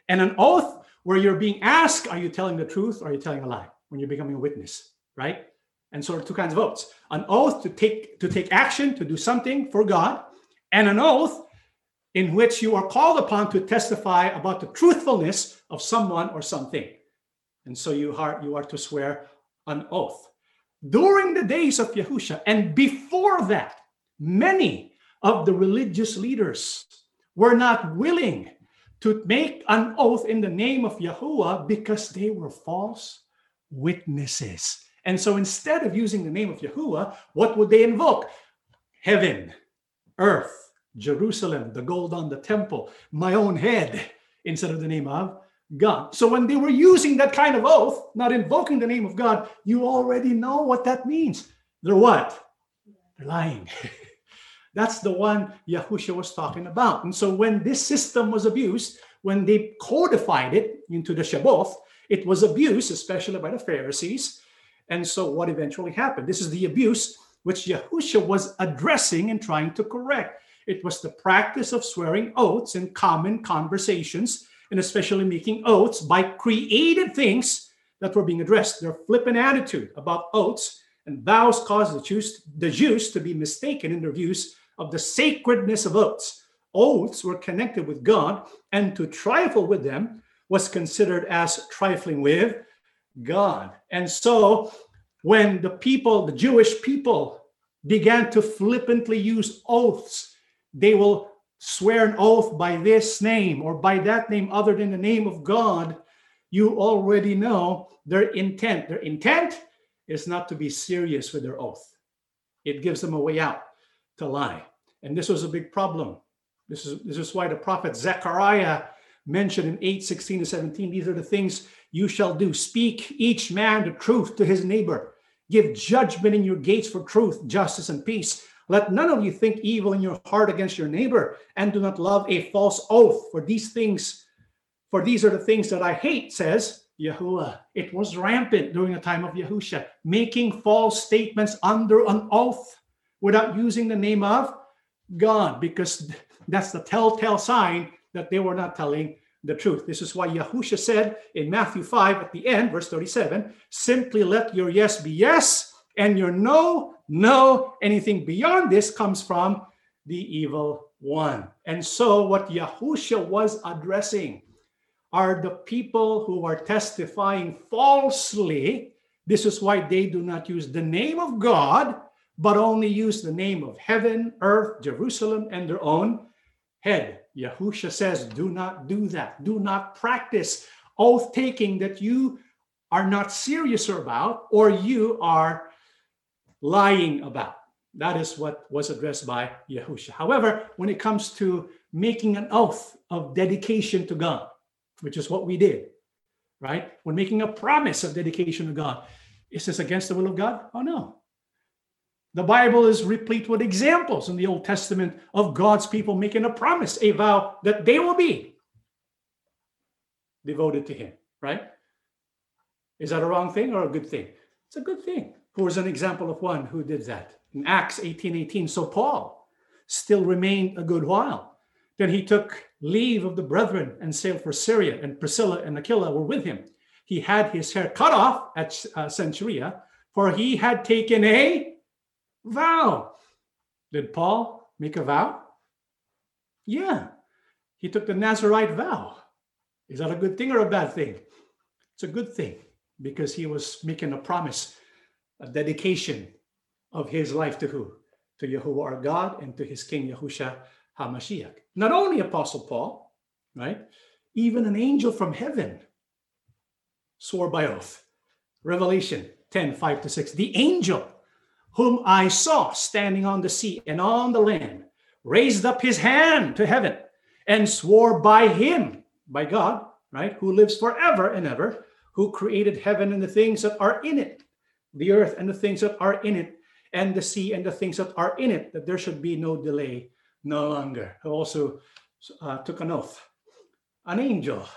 And an oath where you're being asked, are you telling the truth or are you telling a lie? When you're becoming a witness, right? And so there are two kinds of oaths. An oath to take to take action, to do something for God, and an oath in which you are called upon to testify about the truthfulness of someone or something. And so you are, you are to swear an oath. During the days of Yahushua and before that, many of the religious leaders were not willing to make an oath in the name of Yahuwah because they were false witnesses. And so instead of using the name of Yahuwah, what would they invoke? Heaven, earth, Jerusalem, the gold on the temple, my own head, instead of the name of God. So when they were using that kind of oath, not invoking the name of God, you already know what that means. They're what? They're lying. That's the one Yahushua was talking about. And so when this system was abused, when they codified it into the Shabboth, it was abused, especially by the Pharisees. And so what eventually happened? This is the abuse which Yahushua was addressing and trying to correct. It was the practice of swearing oaths in common conversations, and especially making oaths by created things that were being addressed. Their flippant attitude about oaths and vows caused the Jews, the Jews to be mistaken in their views of the sacredness of oaths. Oaths were connected with God, and to trifle with them was considered as trifling with God. And so when the people, the Jewish people, began to flippantly use oaths, they will swear an oath by this name or by that name other than the name of God, you already know their intent. Their intent is not to be serious with their oath. It gives them a way out to lie. And this was a big problem. This is, this is why the prophet Zechariah mentioned in eight, sixteen to seventeen, these are the things you shall do. Speak each man the truth to his neighbor. Give judgment in your gates for truth, justice, and peace. Let none of you think evil in your heart against your neighbor, and do not love a false oath. For these things, for these are the things that I hate, says Yahuwah. It was rampant during the time of Yahushua, making false statements under an oath without using the name of God, because that's the telltale sign that they were not telling the truth. This is why Yahushua said in Matthew five at the end, verse thirty-seven, simply let your yes be yes and your no, no. Anything beyond this comes from the evil one. And so what Yahushua was addressing are the people who are testifying falsely. This is why they do not use the name of God, but only use the name of heaven, earth, Jerusalem, and their own head. Yahushua says, do not do that. Do not practice oath-taking that you are not serious about or you are lying about. That is what was addressed by Yahushua. However, when it comes to making an oath of dedication to God, which is what we did, right? When making a promise of dedication to God, is this against the will of God? Oh, no. The Bible is replete with examples in the Old Testament of God's people making a promise, a vow that they will be devoted to Him, right? Is that a wrong thing or a good thing? It's a good thing. Who was an example of one who did that? In Acts eighteen eighteen, so Paul still remained a good while. Then he took leave of the brethren and sailed for Syria, and Priscilla and Aquila were with him. He had his hair cut off at uh, Centuria, for he had taken a vow. Did Paul make a vow? Yeah. He took the Nazirite vow. Is that a good thing or a bad thing? It's a good thing because he was making a promise, a dedication of his life to who? To Yahuwah our God and to his King Yahushua HaMashiach. Not only Apostle Paul, right? Even an angel from heaven swore by oath. Revelation ten, five to six. The angel whom I saw standing on the sea and on the land, raised up his hand to heaven and swore by him, by God, right, who lives forever and ever, who created heaven and the things that are in it, the earth and the things that are in it, and the sea and the things that are in it, that there should be no delay, no longer. Who also uh, took an oath. An angel.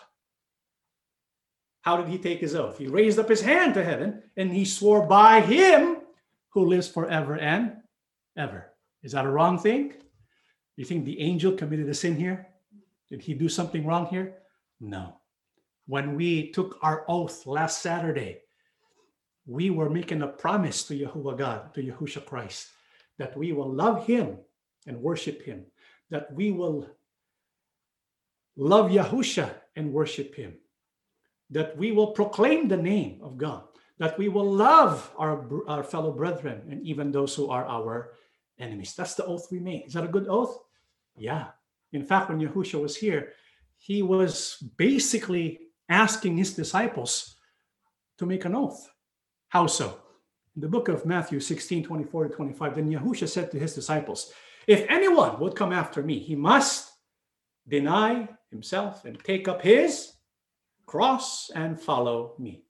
How did he take his oath? He raised up his hand to heaven and he swore by him who lives forever and ever. Is that a wrong thing? You think the angel committed a sin here? Did he do something wrong here? No. When we took our oath last Saturday, we were making a promise to Yahuwah God, to Yahushua Christ, that we will love him and worship him, that we will love Yahushua and worship him, that we will proclaim the name of God, that we will love our, our fellow brethren and even those who are our enemies. That's the oath we made. Is that a good oath? Yeah. In fact, when Yahushua was here, he was basically asking his disciples to make an oath. How so? In the book of Matthew sixteen, twenty-four to twenty-five, then Yahushua said to his disciples, if anyone would come after me, he must deny himself and take up his cross and follow me.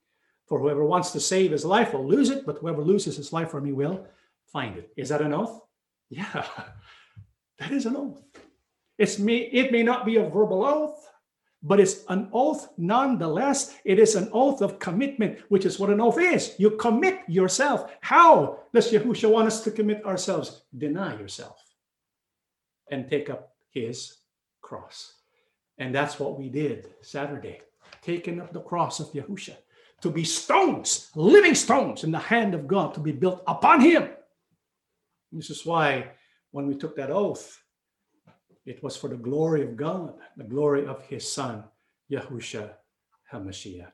For whoever wants to save his life will lose it, but whoever loses his life for me will find it. Is that an oath? Yeah, that is an oath. It's may, it may not be a verbal oath, but it's an oath nonetheless. It is an oath of commitment, which is what an oath is. You commit yourself. How does Yahushua want us to commit ourselves? Deny yourself and take up his cross. And that's what we did Saturday, taking up the cross of Yahushua, to be stones, living stones in the hand of God, to be built upon him. This is why when we took that oath, it was for the glory of God, the glory of his son, Yahushua HaMashiach.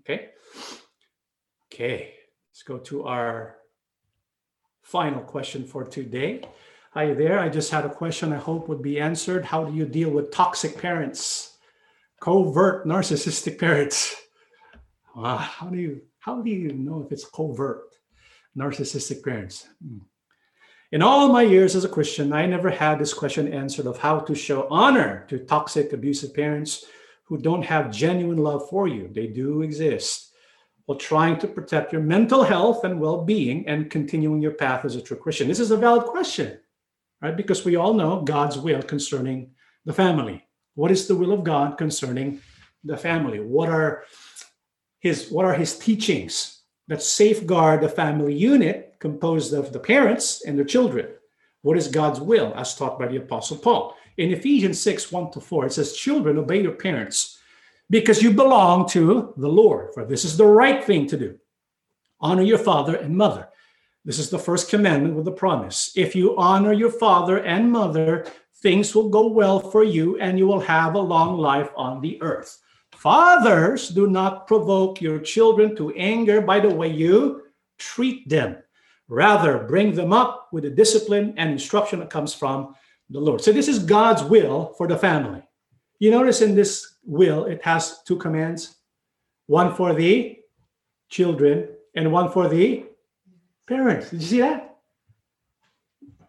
Okay? Okay, let's go to our final question for today. Hi there, I just had a question I hope would be answered. How do you deal with toxic parents, covert narcissistic parents? Uh, how do you how do you know if it's covert narcissistic parents? In all my years as a Christian, I never had this question answered of how to show honor to toxic, abusive parents who don't have genuine love for you. They do exist, while trying to protect your mental health and well-being and continuing your path as a true Christian. This is a valid question, right? Because we all know God's will concerning the family. What is the will of God concerning the family? What are His, what are his teachings that safeguard the family unit composed of the parents and their children? What is God's will as taught by the Apostle Paul? in Ephesians six, one to four, it says, children, obey your parents because you belong to the Lord, for this is the right thing to do. Honor your father and mother. This is the first commandment with a promise. If you honor your father and mother, things will go well for you and you will have a long life on the earth. Fathers, do not provoke your children to anger by the way you treat them. Rather, bring them up with the discipline and instruction that comes from the Lord. So this is God's will for the family. You notice in this will, it has two commands, one for the children and one for the parents. Did you see that?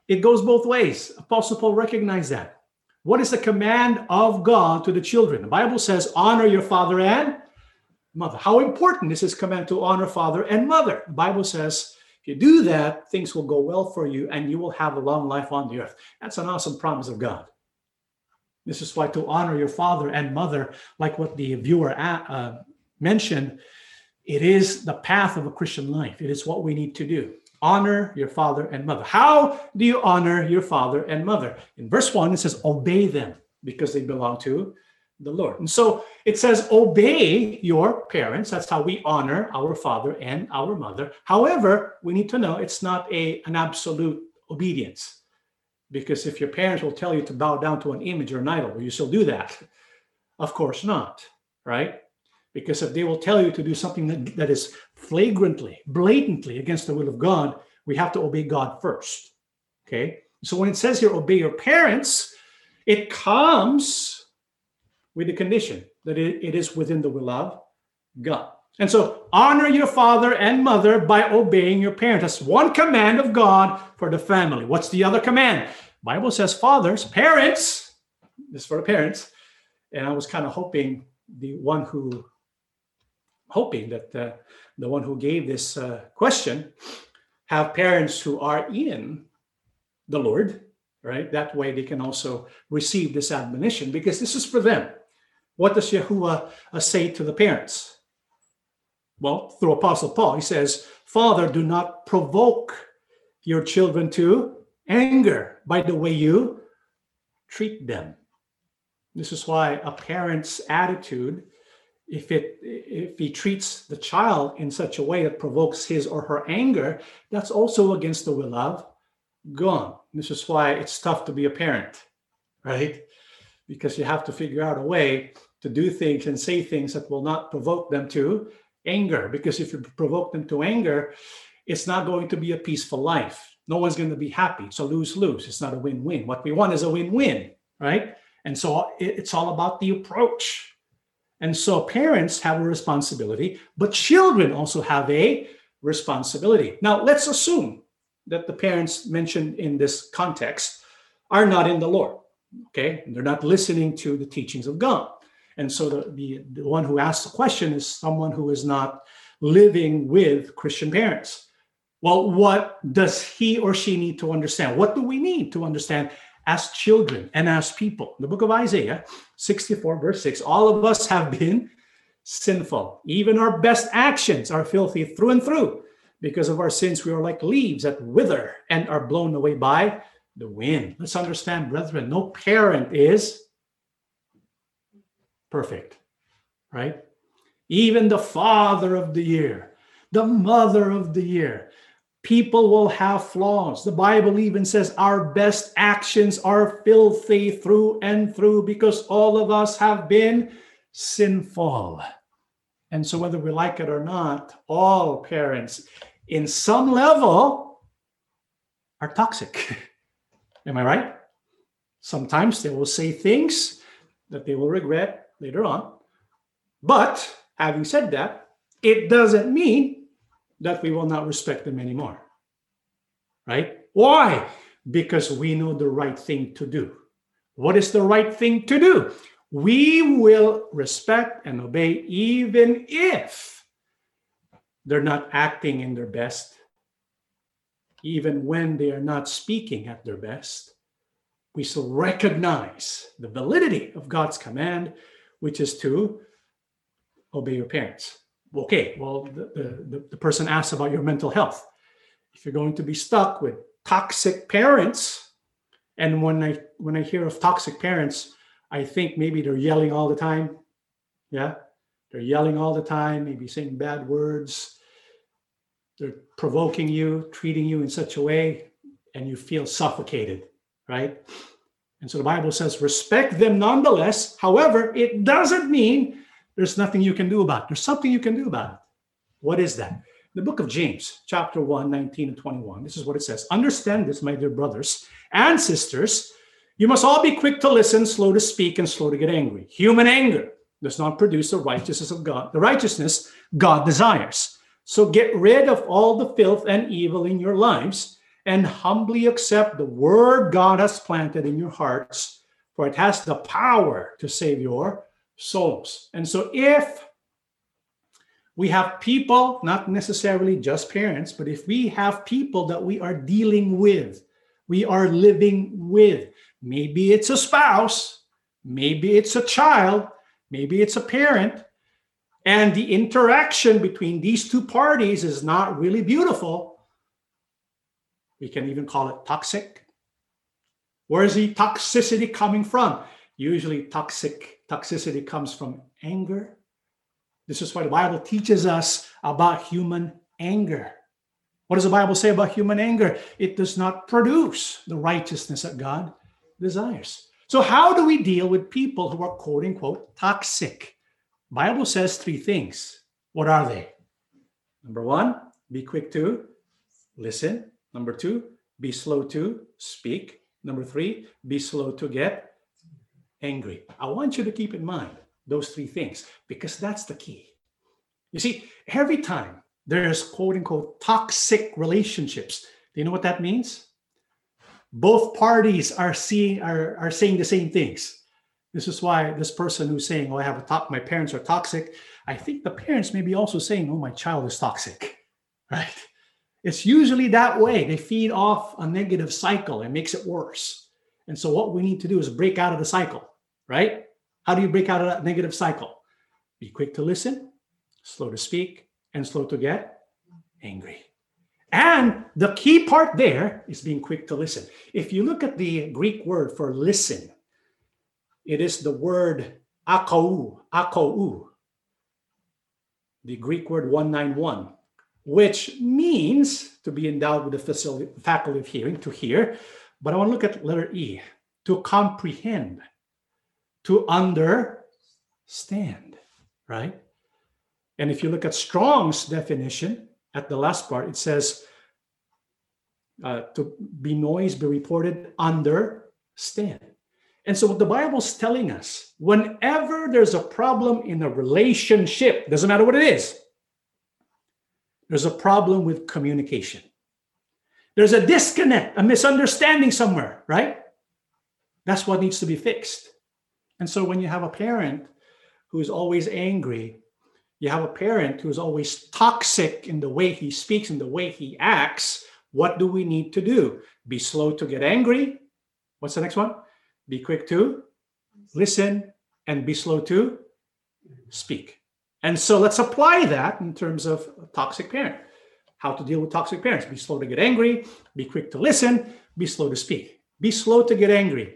It goes both ways. Apostle Paul recognized that. What is the command of God to the children? The Bible says, honor your father and mother. How important is this command to honor father and mother? The Bible says, if you do that, things will go well for you and you will have a long life on the earth. That's an awesome promise of God. This is why to honor your father and mother, like what the viewer uh, mentioned, it is the path of a Christian life. It is what we need to do. Honor your father and mother. How do you honor your father and mother? In verse one, it says, obey them because they belong to the Lord. And so it says, obey your parents. That's how we honor our father and our mother. However, we need to know it's not a, an absolute obedience, because if your parents will tell you to bow down to an image or an idol, will you still do that? Of course not, right? Because if they will tell you to do something that, that is flagrantly, blatantly against the will of God, we have to obey God first, okay? So when it says here, obey your parents, it comes with the condition that it, it is within the will of God. And so honor your father and mother by obeying your parents. That's one command of God for the family. What's the other command? Bible says fathers, parents, this is for the parents. And I was kind of hoping the one who hoping that uh, the one who gave this uh, question have parents who are in the Lord, right? That way they can also receive this admonition, because this is for them. What does Yahuwah uh, say to the parents? Well, through Apostle Paul, he says, Father, do not provoke your children to anger by the way you treat them. This is why a parent's attitude, if it if he treats the child in such a way that provokes his or her anger, that's also against the will of God. This is why it's tough to be a parent, right? Because you have to figure out a way to do things and say things that will not provoke them to anger. Because if you provoke them to anger, it's not going to be a peaceful life. No one's going to be happy. So lose-lose. It's not a win-win. What we want is a win-win, right? And so it's all about the approach. And so parents have a responsibility, but children also have a responsibility. Now, let's assume that the parents mentioned in this context are not in the Lord, okay? They're not listening to the teachings of God. And so the, the, the one who asks the question is someone who is not living with Christian parents. Well, what does he or she need to understand? What do we need to understand as children and as people? The book of Isaiah, sixty-four, verse six, all of us have been sinful. Even our best actions are filthy through and through. Because of our sins, we are like leaves that wither and are blown away by the wind. Let's understand, brethren, no parent is perfect, right? Even the father of the year, the mother of the year, people will have flaws. The Bible even says our best actions are filthy through and through, because all of us have been sinful. And so whether we like it or not, all parents in some level are toxic. Am I right? Sometimes they will say things that they will regret later on. But having said that, it doesn't mean that we will not respect them anymore, right? Why? Because we know the right thing to do. What is the right thing to do? We will respect and obey even if they're not acting in their best, even when they are not speaking at their best. We still recognize the validity of God's command, which is to obey your parents. Okay, well, the, the, the person asks about your mental health. If you're going to be stuck with toxic parents And when I when I hear of toxic parents, I think maybe they're yelling all the time. Yeah, they're yelling all the time, maybe saying bad words. They're provoking you, treating you in such a way, and you feel suffocated, right? And so the Bible says, respect them nonetheless. However, it doesn't mean there's nothing you can do about it. There's something you can do about it. What is that? The book of James, chapter one, nineteen and twenty-one. This is what it says. Understand this, my dear brothers and sisters. You must all be quick to listen, slow to speak, and slow to get angry. Human anger does not produce the righteousness of God, the righteousness God desires. So get rid of all the filth and evil in your lives, and humbly accept the word God has planted in your hearts, for it has the power to save your souls. And so if we have people, not necessarily just parents, but if we have people that we are dealing with, we are living with, maybe it's a spouse, maybe it's a child, maybe it's a parent, and the interaction between these two parties is not really beautiful, we can even call it toxic. Where is the toxicity coming from? Usually toxic toxicity comes from anger. This is why the Bible teaches us about human anger. What does the Bible say about human anger? It does not produce the righteousness that God desires. So how do we deal with people who are quote unquote toxic? The Bible says three things. What are they? Number one, be quick to listen. Number two, be slow to speak. Number three, be slow to get angry. I want you to keep in mind those three things, because that's the key. You see, every time there's quote unquote toxic relationships, do you know what that means? Both parties are seeing are, are saying the same things. This is why this person who's saying, oh, I have a top, my parents are toxic. I think the parents may be also saying, oh, my child is toxic, right? It's usually that way. They feed off a negative cycle and makes it worse. And so what we need to do is break out of the cycle, right? How do you break out of that negative cycle? Be quick to listen, slow to speak, and slow to get angry. And the key part there is being quick to listen. If you look at the Greek word for listen, it is the word akou, akou, the Greek word one ninety-one. Which means to be endowed with the facility, faculty of hearing, to hear. But I want to look at letter E, to comprehend, to understand, right? And if you look at Strong's definition, at the last part, it says, uh, to be noise, be reported, understand. And so what the Bible's telling us, whenever there's a problem in a relationship, doesn't matter what it is, there's a problem with communication. There's a disconnect, a misunderstanding somewhere, right? That's what needs to be fixed. And so when you have a parent who is always angry, you have a parent who is always toxic in the way he speaks, in the way he acts, what do we need to do? Be slow to get angry. What's the next one? Be quick to listen and be slow to speak. And so let's apply that in terms of toxic parent. How to deal with toxic parents. Be slow to get angry, be quick to listen, be slow to speak. Be slow to get angry.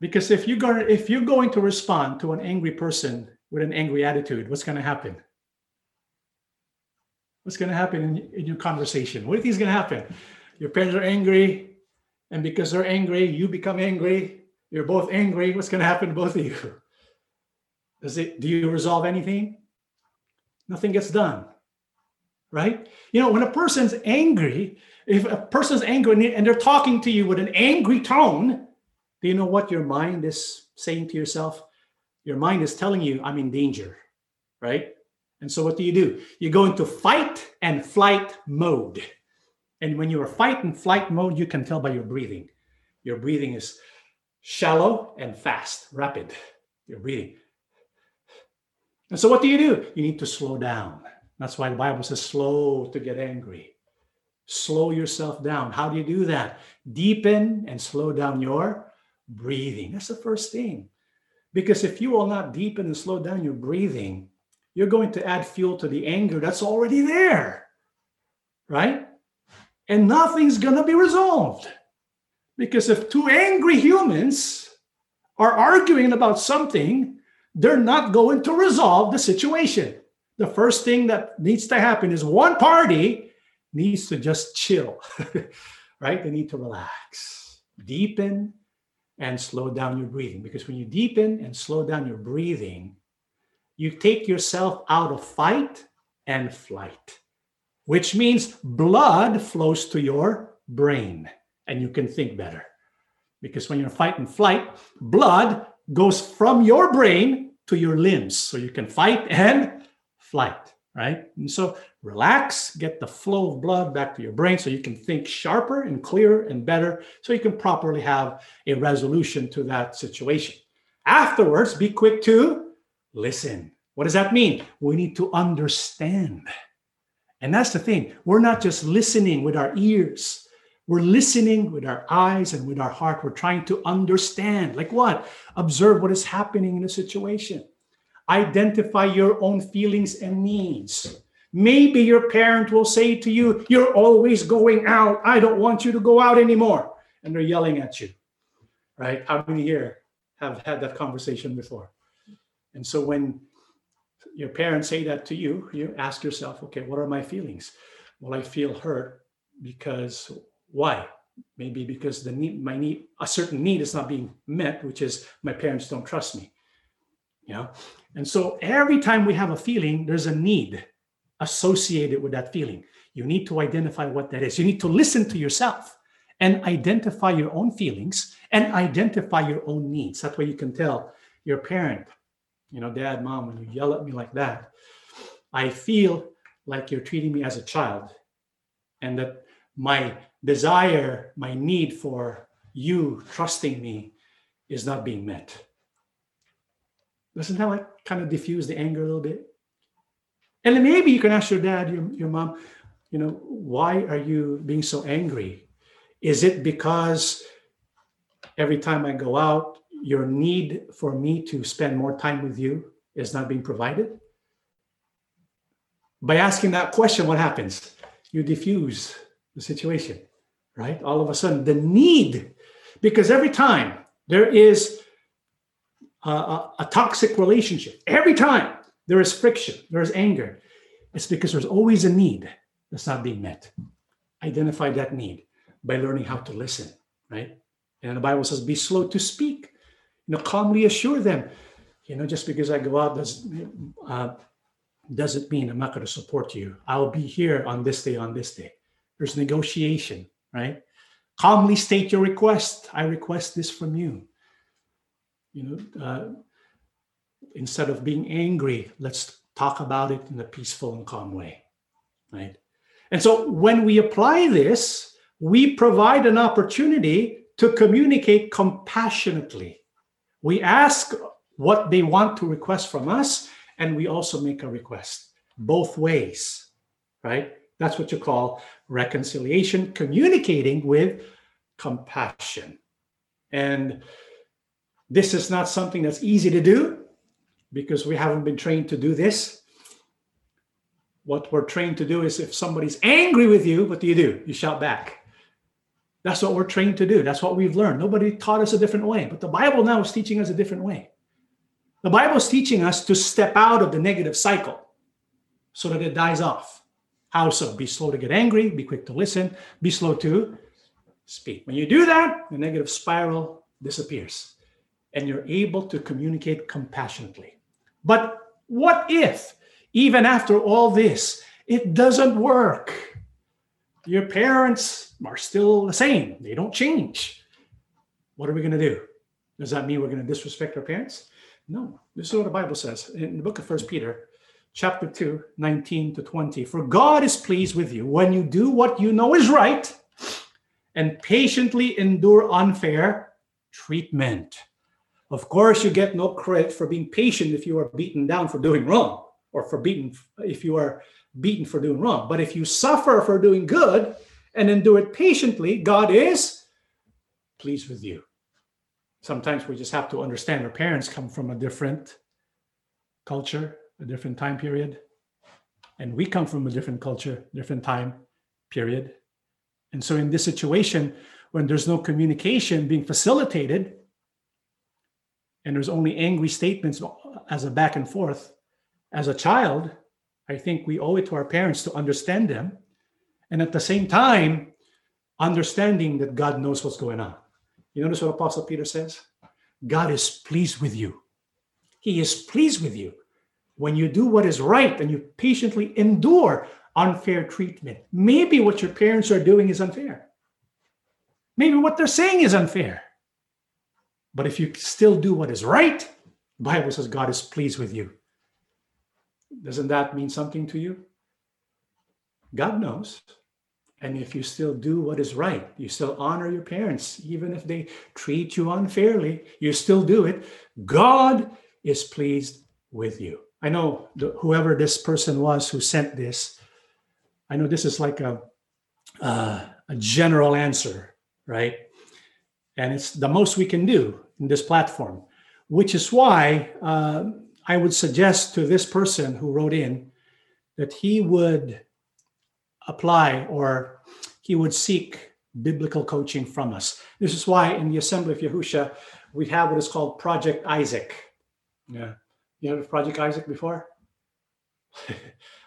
Because if you're going to, if you're going to respond to an angry person with an angry attitude, what's going to happen? What's going to happen in, in your conversation? What do you think is going to happen? Your parents are angry, and because they're angry, you become angry. You're both angry. What's going to happen to both of you? Does it, do you resolve anything? Nothing gets done, right? You know, when a person's angry, if a person's angry and they're talking to you with an angry tone, do you know what your mind is saying to yourself? Your mind is telling you, I'm in danger, right? And so what do you do? You go into fight and flight mode. And when you are fight and flight mode, you can tell by your breathing. Your breathing is shallow and fast, rapid. Your breathing. And so what do you do? You need to slow down. That's why the Bible says slow to get angry. Slow yourself down. How do you do that? Deepen and slow down your breathing. That's the first thing. Because if you will not deepen and slow down your breathing, you're going to add fuel to the anger that's already there, right? And nothing's going to be resolved. Because if two angry humans are arguing about something, they're not going to resolve the situation. The first thing that needs to happen is one party needs to just chill, right? They need to relax, deepen, and slow down your breathing. Because when you deepen and slow down your breathing, you take yourself out of fight and flight, which means blood flows to your brain and you can think better. Because when you're fight and flight, blood goes from your brain to your limbs. So you can fight and flight, right? And so relax, get the flow of blood back to your brain so you can think sharper and clearer and better so you can properly have a resolution to that situation. Afterwards, be quick to listen. What does that mean? We need to understand. And that's the thing. We're not just listening with our ears. We're listening with our eyes and with our heart. We're trying to understand. Like what? Observe what is happening in a situation. Identify your own feelings and needs. Maybe your parent will say to you, "You're always going out. I don't want you to go out anymore." And they're yelling at you, right? How many here have had that conversation before? And so when your parents say that to you, you ask yourself, okay, what are my feelings? Well, I feel hurt because... Why? Maybe because the need, my need, a certain need is not being met, which is my parents don't trust me. You know? And so every time we have a feeling, there's a need associated with that feeling. You need to identify what that is. You need to listen to yourself and identify your own feelings and identify your own needs. That way you can tell your parent, you know, "Dad, Mom, when you yell at me like that, I feel like you're treating me as a child, and that my desire, my need for you trusting me is not being met." Doesn't that like kind of diffuse the anger a little bit? And then maybe you can ask your dad, your, your mom, you know, "Why are you being so angry? Is it because every time I go out, your need for me to spend more time with you is not being provided?" By asking that question, what happens? You diffuse the situation, right? All of a sudden, the need, because every time there is a, a, a toxic relationship, every time there is friction, there is anger, it's because there's always a need that's not being met. Identify that need by learning how to listen, right? And the Bible says, "Be slow to speak." You know, calmly assure them, you know, just because I go out doesn't uh, doesn't mean I'm not going to support you. I'll be here on this day, on this day. There's negotiation, right? Calmly state your request. "I request this from you." You know, uh, instead of being angry, let's talk about it in a peaceful and calm way, right? And so when we apply this, we provide an opportunity to communicate compassionately. We ask what they want to request from us, and we also make a request, both ways, right? That's what you call reconciliation, communicating with compassion. And this is not something that's easy to do because we haven't been trained to do this. What we're trained to do is if somebody's angry with you, what do you do? You shout back. That's what we're trained to do. That's what we've learned. Nobody taught us a different way, but the Bible now is teaching us a different way. The Bible is teaching us to step out of the negative cycle so that it dies off. How so? Be slow to get angry, be quick to listen, be slow to speak. When you do that, the negative spiral disappears and you're able to communicate compassionately. But what if, even after all this, it doesn't work? Your parents are still the same. They don't change. What are we going to do? Does that mean we're going to disrespect our parents? No. This is what the Bible says in the book of First Peter. Chapter two, nineteen to twenty. "For God is pleased with you when you do what you know is right and patiently endure unfair treatment." Of course, you get no credit for being patient if you are beaten down for doing wrong, or for beaten if you are beaten for doing wrong. But if you suffer for doing good and endure it patiently, God is pleased with you. Sometimes we just have to understand our parents come from a different culture, a different time period, and we come from a different culture, different time period. And so in this situation, when there's no communication being facilitated and there's only angry statements as a back and forth, as a child, I think we owe it to our parents to understand them. And at the same time, understanding that God knows what's going on. You notice what Apostle Peter says? God is pleased with you. He is pleased with you when you do what is right and you patiently endure unfair treatment. Maybe what your parents are doing is unfair. Maybe what they're saying is unfair. But if you still do what is right, the Bible says God is pleased with you. Doesn't that mean something to you? God knows. And if you still do what is right, you still honor your parents, even if they treat you unfairly, you still do it. God is pleased with you. I know the, whoever this person was who sent this, I know this is like a, uh, a general answer, right? And it's the most we can do in this platform, which is why uh, I would suggest to this person who wrote in that he would apply or he would seek biblical coaching from us. This is why in the Assembly of Yahusha, we have what is called Project Isaac. Yeah, you heard of Project Isaac before?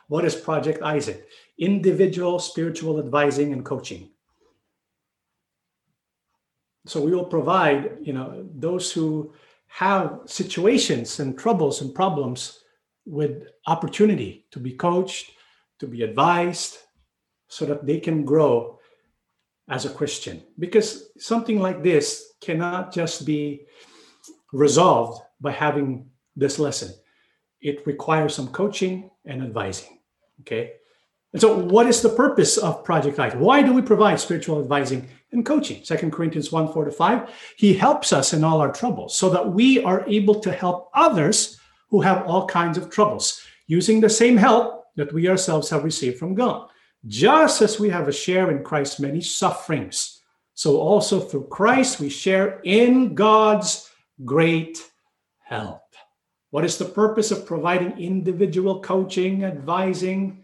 What is Project Isaac? Individual spiritual advising and coaching. So we will provide, you know, those who have situations and troubles and problems with opportunity to be coached, to be advised, so that they can grow as a Christian. Because something like this cannot just be resolved by having this lesson. It requires some coaching and advising, okay? And so what is the purpose of Project Life? Why do we provide spiritual advising and coaching? Second Corinthians one, four to five, he helps us in all our troubles so that we are able to help others who have all kinds of troubles using the same help that we ourselves have received from God. Just as we have a share in Christ's many sufferings, so also through Christ we share in God's great help. What is the purpose of providing individual coaching, advising?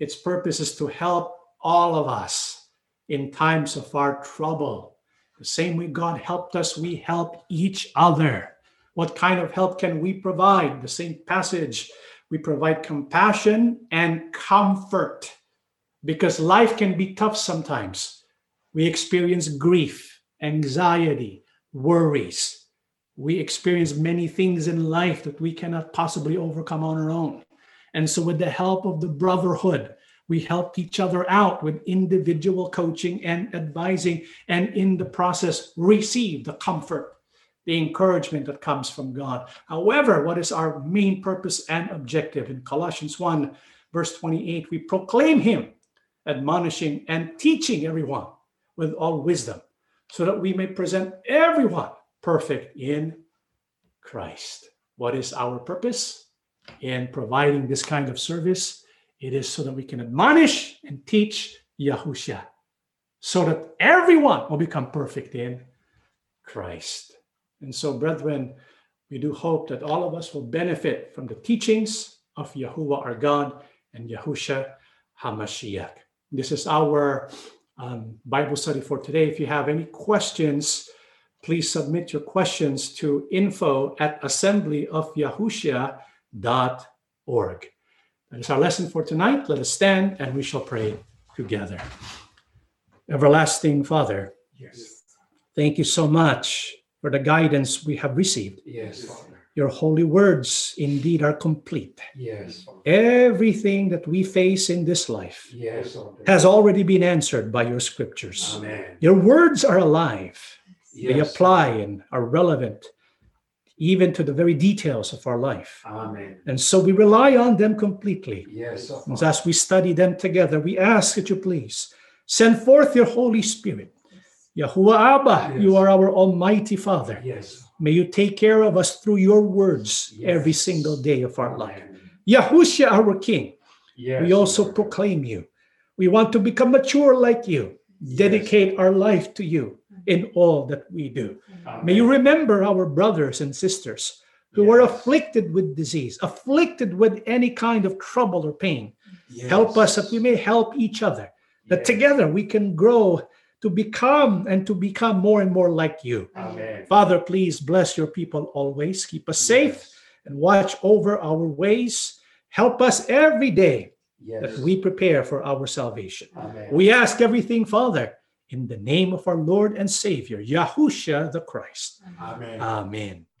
Its purpose is to help all of us in times of our trouble. The same way God helped us, we help each other. What kind of help can we provide? The same passage, we provide compassion and comfort. Because life can be tough sometimes. We experience grief, anxiety, worries. We experience many things in life that we cannot possibly overcome on our own. And so with the help of the brotherhood, we helped each other out with individual coaching and advising, and in the process, receive the comfort, the encouragement that comes from God. However, what is our main purpose and objective? In Colossians one, verse twenty-eight, we proclaim him, admonishing and teaching everyone with all wisdom, so that we may present everyone perfect in Christ. What is our purpose in providing this kind of service? It is so that we can admonish and teach Yahushua, so that everyone will become perfect in Christ. And so, brethren, we do hope that all of us will benefit from the teachings of Yahuwah our God and Yahusha HaMashiach. This is our um, Bible study for today. If you have any questions, please submit your questions to info at assembly of yahushua dot org. That is our lesson for tonight. Let us stand and we shall pray together. Everlasting Father, yes, thank you so much for the guidance we have received. Yes, Father. Your holy words indeed are complete. Yes. Everything that we face in this life, yes, has already been answered by your scriptures. Amen. Your words are alive. Yes. They apply and are relevant even to the very details of our life. Amen. And so we rely on them completely. Yes. And as we study them together, we ask that you please send forth your Holy Spirit. Yahuwah Abba, yes, you are our Almighty Father. Yes. May you take care of us through your words, yes, every single day of our life. Yahushua, our King, yes, we also Lord. proclaim you. We want to become mature like you, dedicate yes. our life to you in all that we do. Amen. May you remember our brothers and sisters who yes. are afflicted with disease, afflicted with any kind of trouble or pain. Yes. Help us that we may help each other, that yes. together we can grow to become and to become more and more like you. Amen. Father, please bless your people always. Keep us safe and watch over our ways. Help us every day yes. that we prepare for our salvation. Amen. We ask everything, Father, in the name of our Lord and Savior, Yahushua the Christ. Amen. Amen.